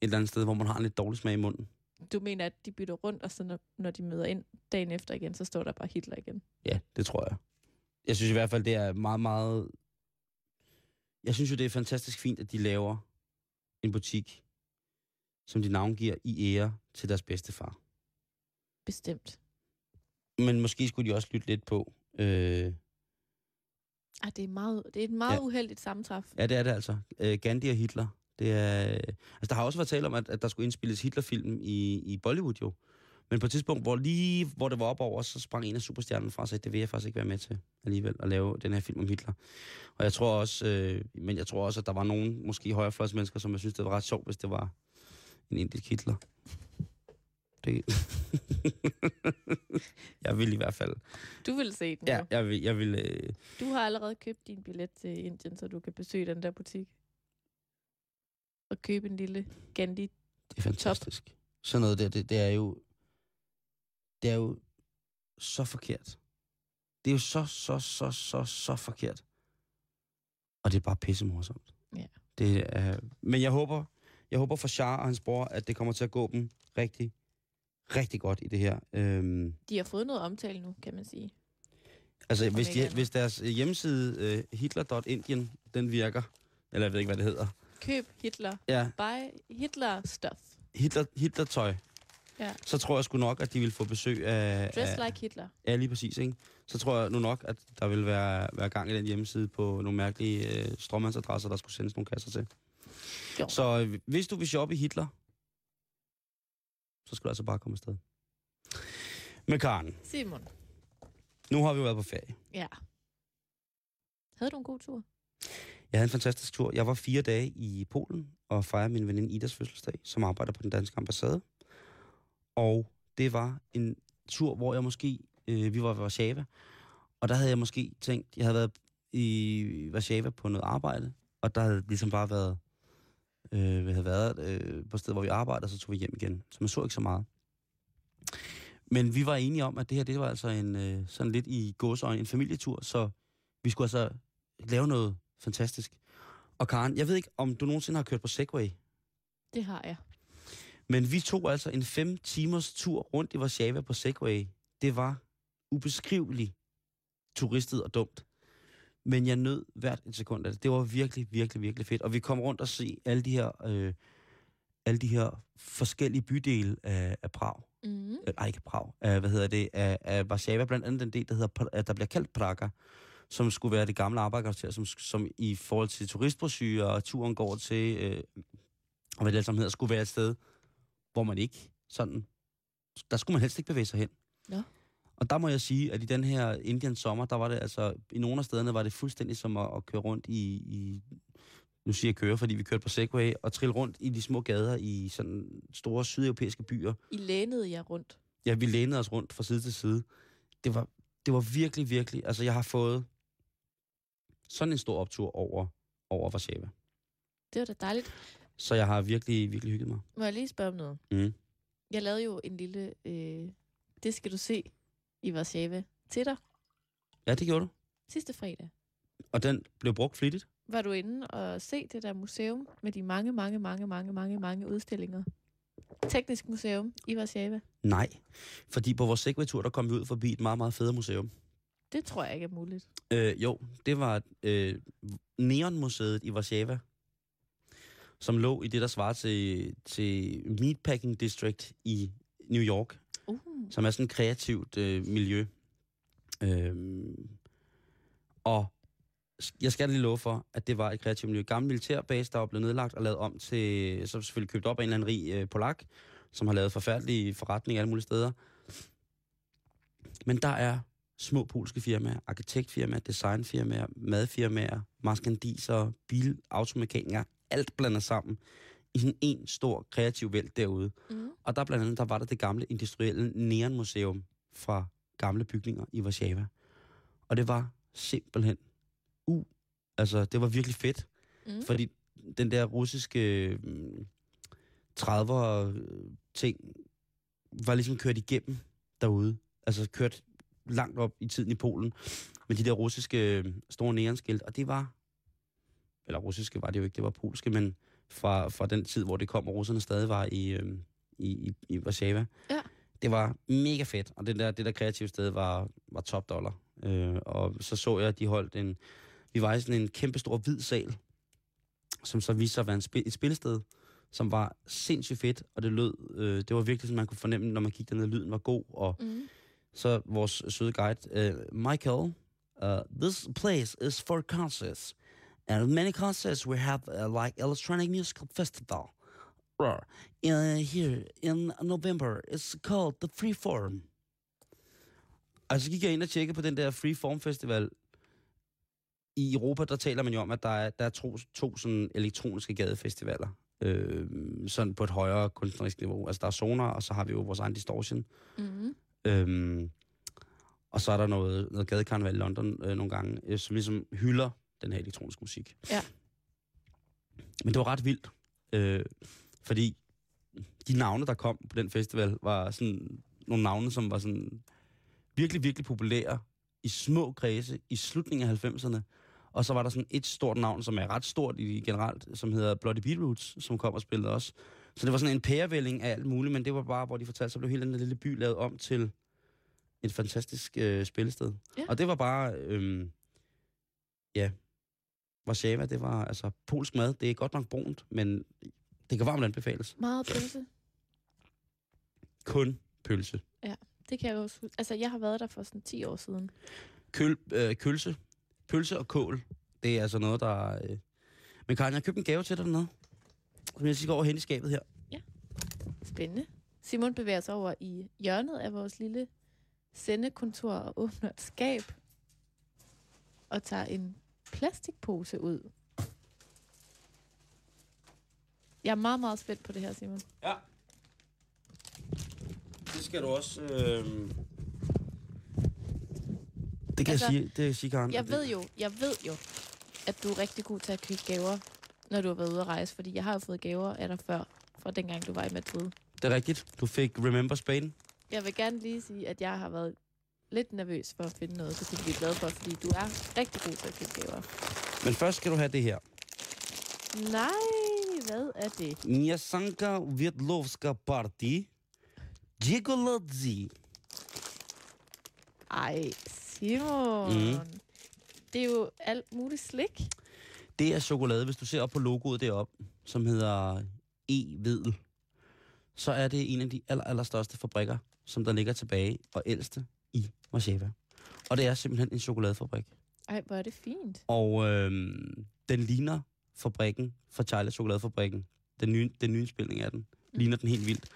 eller andet sted, hvor man har en lidt dårlig smag i munden. Du mener, at de bytter rundt, og så når, når de møder ind dagen efter igen, så står der bare Hitler igen? Ja, det tror jeg. Jeg synes i hvert fald, det er meget, meget... Jeg synes jo, det er fantastisk fint, at de laver en butik, som de navngiver i ære til deres bedstefar. Bestemt. Men måske skulle de også lytte lidt på... Øh... Ah, det er meget, det er et meget ja. uheldigt sammentræf. Ja, det er det altså. Øh, Gandhi og Hitler. Det er, altså, der har også været tale om, at, at der skulle indspilles Hitler-film i, i Bollywood, jo. Men på et tidspunkt, hvor lige hvor det var op over, så sprang en af superstjernerne fra sig. Det vil jeg faktisk ikke være med til alligevel, at lave den her film om Hitler. Og jeg tror også, øh, men jeg tror også, at der var nogen, måske højrefløjs mennesker, som jeg synes, det var ret sjovt, hvis det var en indisk Hitler. Det... jeg vil i hvert fald. Du vil se den? Ja, jo. jeg vil. Jeg vil øh... Du har allerede købt din billet til Indien, så du kan besøge den der butik. Og købe en lille Gandhi. Det er fantastisk. Top. Sådan noget der, det, det er jo... Det er jo så forkert. Det er jo så, så, så, så, så forkert. Og det er bare pissemorsomt. Ja. Det er... Men jeg håber, jeg håber for Shah og hans bror, at det kommer til at gå dem rigtig, rigtig godt i det her. Øhm... De har fået noget omtale nu, kan man sige. Altså, hvis, de, hvis deres hjemmeside uh, hitler punktum indien, den virker, eller jeg ved ikke, hvad det hedder, køb Hitler. Ja. Buy Hitler stuff. Hitler, Hitler tøj. Ja. Så tror jeg sgu nok, at de vil få besøg af... Dress af, like Hitler. Ja, lige præcis, ikke? Så tror jeg nu nok, at der vil være, være gang i den hjemmeside på nogle mærkelige øh, strømmandsadresser, der skulle sendes nogle kasser til. Jo. Så hvis du vil shoppe i Hitler, så skal du altså bare komme afsted. Men Karen. Simon. Nu har vi været på ferie. Ja. Havde du en god tur? Jeg havde en fantastisk tur. Jeg var fire dage i Polen og fejrede min veninde Idas fødselsdag, som arbejder på den danske ambassade. Og det var en tur, hvor jeg måske Øh, vi var i Warszawa, og der havde jeg måske tænkt, jeg havde været i Warszawa på noget arbejde, og der havde ligesom bare været, øh, vi havde været øh, på et sted, hvor vi arbejdede, og så tog vi hjem igen. Så man så ikke så meget. Men vi var enige om, at det her, det var altså en, øh, sådan lidt i gåseøjne, en familietur, så vi skulle altså lave noget fantastisk. Og Karen, jeg ved ikke, om du nogensinde har kørt på Segway? Det har jeg. Men vi tog altså en fem timers tur rundt i Warszawa på Segway. Det var ubeskriveligt turistet og dumt. Men jeg nød hvert en sekund af det. Det var virkelig, virkelig, virkelig fedt. Og vi kom rundt og se alle de her, øh, alle de her forskellige bydele af, af Prag. Mm. Ej, ikke Prag. Af, hvad hedder det? Af, af Warszawa, blandt andet den del, der, hedder, der bliver kaldt Praga, som skulle være det gamle arbejderkvarter, som, som i forhold til turistbrosyrer og turen går til, øh, hvad det altså hedder, skulle være et sted, hvor man ikke sådan... Der skulle man helst ikke bevæge sig hen. Ja. Og der må jeg sige, at i den her Indiens sommer, der var det altså... I nogle af stederne var det fuldstændig som at, at køre rundt i, i... Nu siger jeg køre, fordi vi kørte på Segway, og trille rundt i de små gader i sådan store sydeuropæiske byer. I lænede jer rundt? Ja, vi lænede os rundt fra side til side. Det var, det var virkelig, virkelig... Altså, jeg har fået sådan en stor optur over, over Warszawa. Det var da dejligt. Så jeg har virkelig, virkelig hygget mig. Må jeg lige spørge om noget? Mm. Jeg lavede jo en lille... Øh, det skal du se i Warszawa til dig. Ja, det gjorde du. Sidste fredag. Og den blev brugt flittigt. Var du inde og se det der museum med de mange, mange, mange, mange, mange, mange udstillinger? Teknisk museum i Warszawa? Nej, fordi på vores Segway-tur, der kom vi ud forbi et meget, meget federe museum. Det tror jeg ikke er muligt. Øh, jo, det var øh, Neonmuseet i Warszawa, som lå i det, der svarer til, til Meatpacking District i New York, uh. som er sådan et kreativt øh, miljø. Øhm, og jeg skal lige love for, at det var et kreativt miljø. Gammel militærbase, der var blevet nedlagt og lavet om til, så selvfølgelig købt op af en eller anden rig øh, polak, som har lavet forfærdelige forretninger alle mulige steder. Men der er små polske firmaer, arkitektfirmaer, designfirmaer, madfirmaer, maskandiser, bilautomekanikere, alt blandet sammen i sådan en stor kreativ vælt derude. Mm. Og der blandt andet, der var der det gamle industrielle Neonmuseum fra gamle bygninger i Warszawa. Og det var simpelthen u... Uh, altså, det var virkelig fedt. Mm. Fordi den der russiske mm, tredivere-ting var ligesom kørt igennem derude. Altså, kørt langt op i tiden i Polen med de der russiske store neonskilt. Og det var... eller russiske var det jo ikke, det var polske, men fra, fra den tid, hvor det kom, og russerne stadig var i, øh, i, i Warszawa. Ja. Det var mega fedt, og det der, det der kreative sted var, var top dollar. Øh, og så så jeg, at de holdt en... Vi var i sådan en kæmpe stor hvid sal, som så viste sig at være en spil, et spilsted, som var sindssygt fedt, og det lød... Øh, det var virkelig sådan, man kunne fornemme, når man gik dernede, lyden var god, og mm. så vores søde guide, øh, Michael, uh, this place is for concerts. And many concerts we have uh, like electronic musical festival uh, here in November. It's called the Freeform. Og så gik jeg ind og tjekkede på den der Freeform Festival. I Europa, der taler man jo om, at der er, der er to, to sådan elektroniske gadefestivaler. Øh, sådan på et højere kunstnerisk niveau. Altså der er zoner, og så har vi jo vores egen distortion. Mm-hmm. Øhm, og så er der noget, noget gadekarneval i London øh, nogle gange, øh, som ligesom hylder den her elektroniske musik. Ja. Men det var ret vildt, øh, fordi de navne, der kom på den festival, var sådan nogle navne, som var sådan virkelig, virkelig populære i små kredse i slutningen af halvfemserne. Og så var der sådan et stort navn, som er ret stort i generelt, som hedder Bloody Beetroots, som kom og spillede også. Så det var sådan en pærevælling af alt muligt, men det var bare, hvor de fortalte, så blev hele den lille by lavet om til et fantastisk øh, spillested. Ja. Og det var bare... Øh, ja... Warszawa, det var altså polsk mad. Det er godt nok brunt, men det kan varmt anbefales. Meget pølse. Kun pølse. Ja, det kan jeg også huske. Altså, jeg har været der for sådan ti år siden. Køl, øh, kølse. Pølse og kål. Det er altså noget, der... Øh... Men Karin, jeg har købt en gave til dig dernede, som jeg skal over hen i skabet her. Ja. Spændende. Simon bevæger sig over i hjørnet af vores lille sendekontor og åbner et skab og tager en plastikpose ud. Jeg er meget, meget spændt på det her, Simon. Ja. Det skal du også. Øh... Det kan altså, jeg sige, det kan sige, Karen. Jeg ved jo, jeg ved jo, at du er rigtig god til at købe gaver, når du har været ude at rejse, fordi jeg har jo fået gaver af dig før, fra dengang du var i Madrid. Det er rigtigt. Du fik Remember Spain. Jeg vil gerne lige sige, at jeg har været lidt nervøs for at finde noget, så det er vi glade for, fordi du er rigtig god til at købe gaver. Men først skal du have det her. Nej, hvad er det? Niasanka Vietlovska Party. Gigoladzi. Ej, Simon. Mm. Det er jo alt muligt slik. Det er chokolade. Hvis du ser op på logoet deroppe, som hedder Eidel, så er det en af de aller, allerstørste fabrikker, som der ligger tilbage og ældste i Warszawa. Og det er simpelthen en chokoladefabrik. Ej, hvor er det fint. Og øhm, den ligner fabrikken fra Charlie Chokoladefabrikken. Den nye, den nye indspilning af den ligner mm. den helt vildt.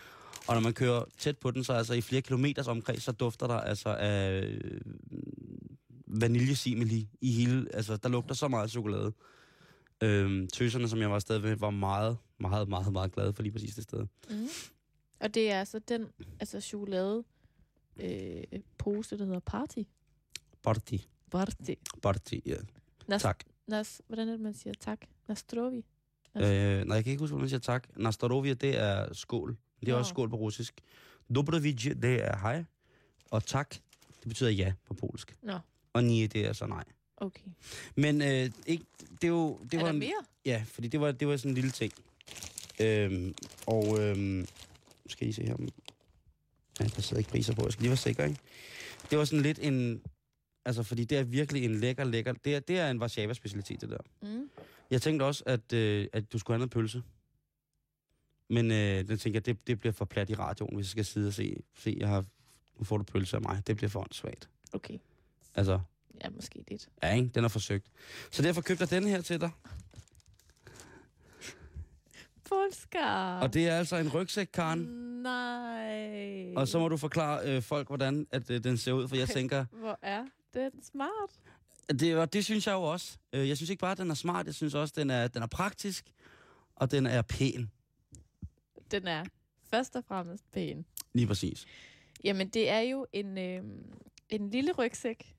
Og når man kører tæt på den, så altså i flere kilometers omkreds, så dufter der altså af øh, vaniljesimili i hele... Altså, der lugter så meget chokolade. Øhm, tøserne, som jeg var afsted med, var meget, meget, meget, meget glade for lige præcis det sted. Mm. Og det er altså den altså chokolade øh, pose, der hedder Party? Party. Party. Party, ja. Nas, tak. Nas, hvordan er det, man siger tak? Nastorovi? Øh, nej, jeg kan ikke huske, hvordan man siger tak. Nastorovi, det er skål. Det er wow. også skål på russisk. Dobrovidje, det er hej. Og tak, det betyder ja på polsk. No. Og nie, det er så nej. Okay. Men øh, ikke, det, jo, det var... Er der mere? En, ja, fordi det var, det var sådan en lille ting. Øhm, og øhm, skal I se her? Nej, der sidder ikke priser på. Jeg skal lige være sikker, ikke? Det var sådan lidt en... Altså, fordi det er virkelig en lækker, lækker... Det er, det er en Warszawa-specialitet, det der. Mm. Jeg tænkte også, at, øh, at du skulle have noget pølse. Men øh, den tænker jeg, det, det bliver for plat i radioen, hvis jeg skal sidde og se, se jeg har, nu får du pølse af mig. Det bliver for åndssvagt. Okay. Altså. Ja, måske lidt. Ja, ikke? Den er forsøgt. Så derfor købte jeg den her til dig. Polskar. Og det er altså en rygsæk, Karen. Nej. Og så må du forklare øh, folk, hvordan at, øh, den ser ud, for jeg tænker... Hvor er den smart? Det, og det synes jeg jo også. Jeg synes ikke bare, at den er smart. Jeg synes også, at den er, den er praktisk, og den er pæn. Den er først og fremmest pæn. Lige præcis. Jamen, det er jo en, øh, en lille rygsæk.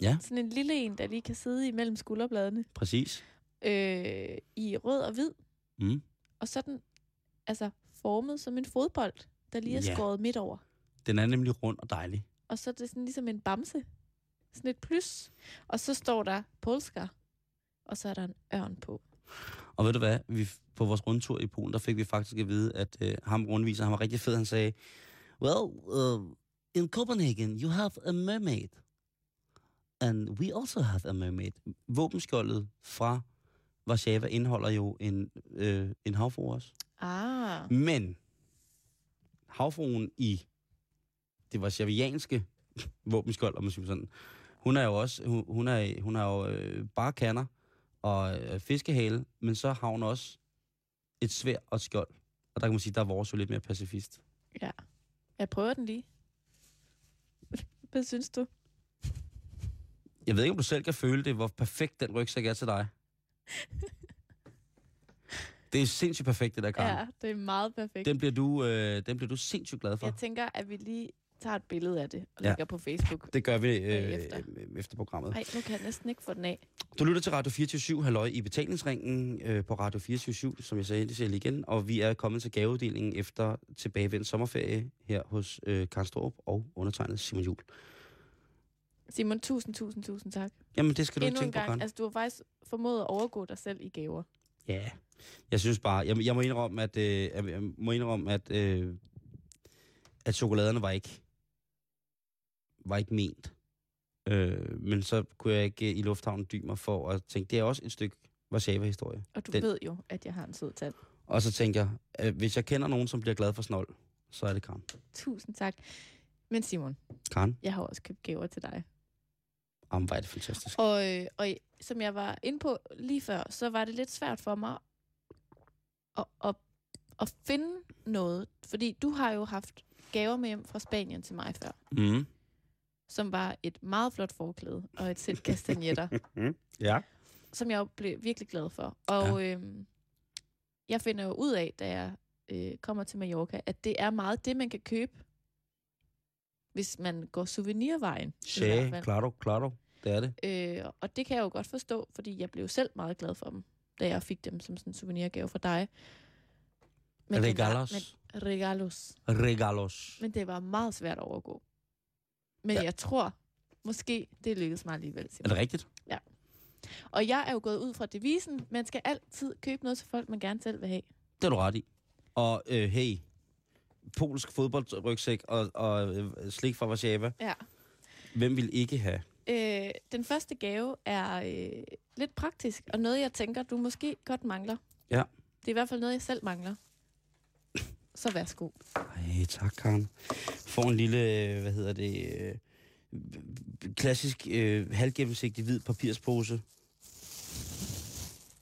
Ja. Sådan en lille en, der lige kan sidde imellem skulderbladene. Præcis. Øh, I rød og hvid. Mm. Og så den altså formet som en fodbold, der lige er ja. skåret midt over. Den er nemlig rund og dejlig. Og så er det sådan ligesom en bamse. Sådan et plus. Og så står der polskar. Og så er der en ørn på. Og ved du hvad? Vi... På vores rundtur i Polen, der fik vi faktisk at vide, at øh, ham rundviser, han var rigtig fed, han sagde, well, uh, in Copenhagen, you have a mermaid. And we also have a mermaid. Våbenskjoldet fra Warszawa indeholder jo en, øh, en havfrue også. Ah. Men havfruen i det warszawianske våbenskjold, om man siger sådan, hun er jo også, hun, hun er, hun er jo øh, bare kanner og øh, fiskehale, men så har hun også et sværd og et skjold. Og der kan man sige, der er vores jo lidt mere pacifist. Ja. Jeg prøver den lige. Hvad synes du? Jeg ved ikke, om du selv kan føle det, hvor perfekt den rygsæk er til dig. Det er sindssygt perfekt, det der, Karen. Ja, det er meget perfekt. Den bliver du, øh, den bliver du sindssygt glad for. Jeg tænker, at vi lige tager et billede af det og lægger ja. på Facebook. Det gør vi øh, efter. efter programmet. Nej, nu kan jeg næsten ikke få den af. Du lytter til Radio fireogtyve syv, Halløj i Betalingsringen øh, på Radio fireogtyve syv, som jeg sagde, det siger lige igen. Og vi er kommet til gaveuddelingen efter tilbagevendt sommerferie her hos øh, Karen Straarup og undertegnet Simon Jul. Simon, tusind, tusind, tusind tak. Jamen, det skal du ikke tænke gang, på, Karen. Altså, du har faktisk formået at overgå dig selv i gaver. Ja, jeg synes bare, jeg, jeg må indrømme, at, øh, jeg må indrømme, at, øh, at chokoladerne var ikke... var ikke ment. Øh, men så kunne jeg ikke i lufthavnen dybe mig for at tænke, det er også et stykke Warszawa-historie. Og du Den. ved jo, at jeg har en sød tand. Og så tænker jeg, øh, hvis jeg kender nogen, som bliver glad for snold, så er det Karen. Tusind tak. Men Simon, Karen? Jeg har også købt gaver til dig. Jamen, hvor er det fantastisk. Og, øh, og som jeg var inde på lige før, så var det lidt svært for mig at, at, at finde noget. Fordi du har jo haft gaver med hjem fra Spanien til mig før. Mhm. Som var et meget flot forklæde og et sæt kastanjetter. Ja. Som jeg blev virkelig glad for. Og ja. øh, jeg finder jo ud af, da jeg øh, kommer til Mallorca, at det er meget det, man kan købe hvis man går souvenirvejen. Ja, klaro, klaro. Det er det. Øh, og det kan jeg jo godt forstå, fordi jeg blev selv meget glad for dem, da jeg fik dem som sådan en souvenirgave fra dig. Men regalos. Var, men, regalos. Regalos. Men det var meget svært at overgå. Men ja. Jeg tror, måske det lykkedes mig alligevel. Simpelthen. Er det rigtigt? Ja. Og jeg er jo gået ud fra devisen, man skal altid købe noget til folk, man gerne selv vil have. Det er du ret i. Og øh, hey, polsk fodboldrygsæk og, og øh, slik fra Warszawa. Ja. Hvem vil ikke have? Øh, den første gave er øh, lidt praktisk, og noget, jeg tænker, du måske godt mangler. Ja. Det er i hvert fald noget, jeg selv mangler. Så værsgo. Ej, tak, Karen. Får en lille, øh, hvad hedder det, øh, klassisk øh, halvgennemsigtig hvid papirspose.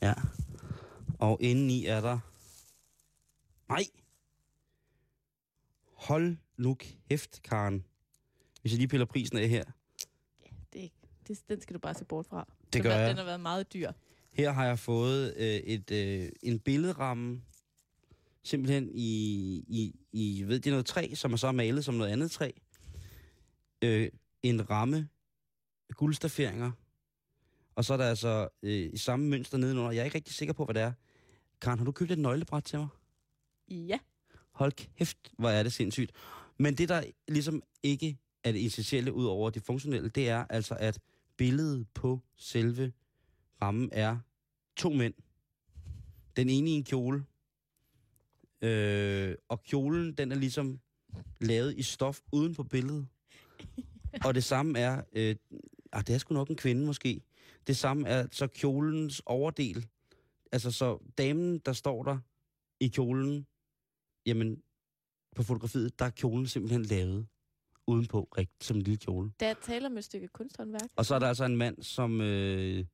Ja. Og indeni er der... Nej! Hold nu kæft, Karen. Hvis jeg lige piller prisen af her. Ja, det, det, den skal du bare se bort fra. Det den gør har, jeg. Den har været meget dyr. Her har jeg fået øh, et, øh, en billedramme, simpelthen i, i, i, ved det er noget træ, som er så malet som noget andet træ. Øh, en ramme, guldstafferinger, og så er der altså øh, i samme mønster nedenunder. Jeg er ikke rigtig sikker på, hvad det er. Karen, har du købt et nøglebræt til mig? Ja. Hold kæft, hvor er det sindssygt. Men det, der ligesom ikke er det essentielle ud over det funktionelle, det er altså, at billedet på selve rammen er to mænd. Den ene i en kjole, Øh, og kjolen, den er ligesom lavet i stof uden på billedet. Og det samme er, øh, ah, det er sgu nok en kvinde måske, det samme er så kjolens overdel. Altså så damen, der står der i kjolen, jamen på fotografiet, der er kjolen simpelthen lavet udenpå, rigtigt som en lille kjole. Der taler med et stykke kunsthåndværk. Og så er der altså en mand, som øh,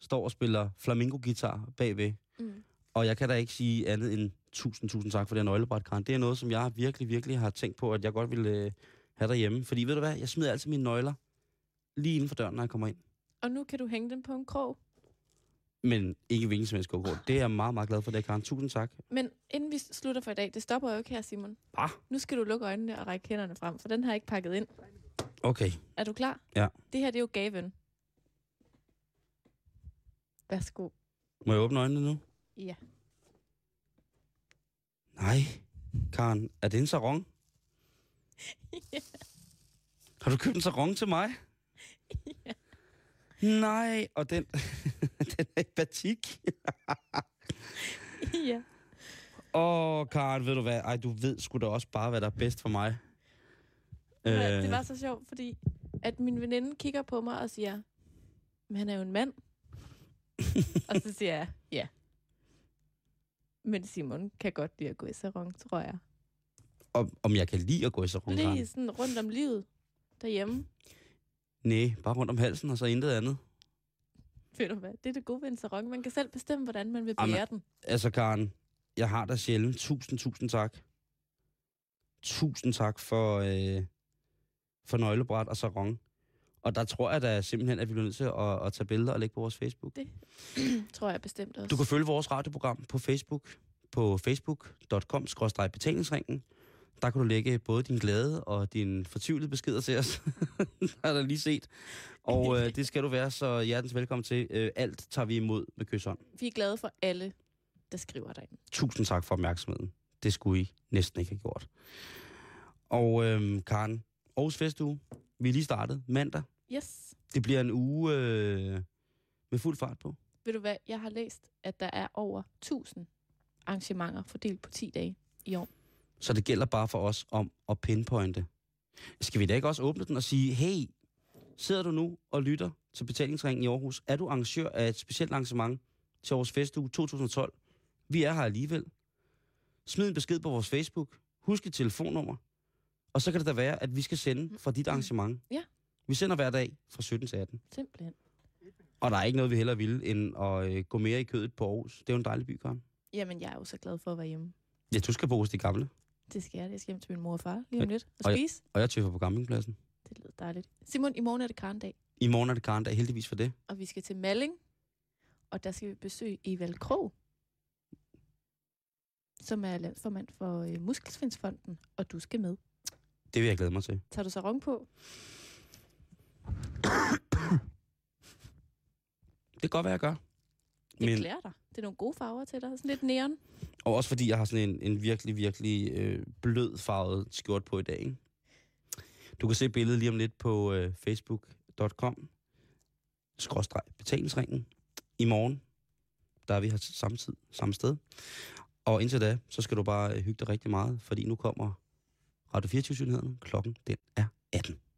står og spiller flamingo-guitar bagved. Mm. Og jeg kan da ikke sige andet end tusind, tusind tak for det her nøglebræt, Karen. Det er noget, som jeg virkelig, virkelig har tænkt på, at jeg godt ville øh, have derhjemme. Fordi ved du hvad, jeg smider altid mine nøgler lige inden for døren, når jeg kommer ind. Og nu kan du hænge dem på en krog. Men ikke hvilken som helst krog. Det er jeg meget, meget glad for det, Karen. Tusind tak. Men inden vi slutter for i dag, det stopper jo ikke her, Simon. Ah. Nu skal du lukke øjnene og række hænderne frem, for den har jeg ikke pakket ind. Okay. Er du klar? Ja. Det her, det er jo gaven. Værsgo. Må jeg åbne øjnene nu? Ja. Nej, Karen, er det en sarong? Ja. Har du købt en sarong til mig? Ja. Nej, og den, den er i batik. Ja. Åh, Karen, ved du hvad? Ej, du ved sgu da også bare, hvad der er bedst for mig. Ja, det var så sjovt, fordi at min veninde kigger på mig og siger, men han er jo en mand. Og så siger jeg, ja. Men Simon kan godt lide at gå i sarong, tror jeg. Om, om jeg kan lide at gå i sarong? Lige sådan rundt om livet derhjemme. Næh, bare rundt om halsen og så intet andet. Ved du hvad, det er det gode ved en sarong. Man kan selv bestemme, hvordan man vil bære den. Altså Karen, jeg har dig sjældent. Tusind, tusind tak. Tusind tak for, øh, for nøglebræt og sarong. Og der tror jeg da simpelthen, at vi bliver nødt til at, at tage billeder og lægge på vores Facebook. Det tror jeg bestemt også. Du kan følge vores radioprogram på Facebook, på facebook punktum com skråstreg betalingsringen. Der kan du lægge både din glæde og din fortvivlede beskeder til os. Det har jeg lige set. Og øh, det skal du være så hjertens velkommen til. Øh, alt tager vi imod med kysshånd. Vi er glade for alle, der skriver derinde. Tusind tak for opmærksomheden. Det skulle I næsten ikke have gjort. Og øh, Karen, Aarhus Festuge, vi er lige startet mandag. Yes. Det bliver en uge øh, med fuld fart på. Ved du hvad, jeg har læst, at der er over tusind arrangementer fordelt på ti dage i år. Så det gælder bare for os om at pinpointe. Skal vi da ikke også åbne den og sige, hey, sidder du nu og lytter til Betalingsringen i Aarhus? Er du arrangør af et specielt arrangement til Aarhus Festuge to tusind og tolv? Vi er her alligevel. Smid en besked på vores Facebook. Husk et telefonnummer. Og så kan det da være, at vi skal sende fra dit arrangement. Ja. Vi sender hver dag fra sytten til atten. Simpelthen. Og der er ikke noget, vi hellere ville, end at øh, gå mere i kødet på Aarhus. Det er jo en dejlig by, Karen. Jamen, jeg er jo så glad for at være hjemme. Ja, du skal på Aarhus, de gamle. Det skal jeg. Jeg skal hjem til min mor og far lige om lidt og, og spise. Jeg, og jeg tøffer på campingpladsen. Det lyder dejligt. Simon, i morgen er det Karendag. I morgen er det Karendag, heldigvis for det. Og vi skal til Malling, og der skal vi besøge Ivald Krog, som er landsformand for øh, Muskelsvindsfonden, og du skal med. Det vil jeg glæde mig til. Tager du så sarong på? Det kan godt være, jeg gør. Det men... klæder dig. Det er nogle gode farver til dig. Sådan lidt neon. Og også fordi jeg har sådan en, en virkelig, virkelig øh, blød farvet skjort på i dag, ikke? Du kan se billedet lige om lidt på øh, facebook punktum com. Skråstreg betalingsringen. I morgen, der er vi her samme tid, samme sted. Og indtil da, så skal du bare hygge dig rigtig meget, fordi nu kommer Radio fireogtyve-synligheden. Klokken, den er atten.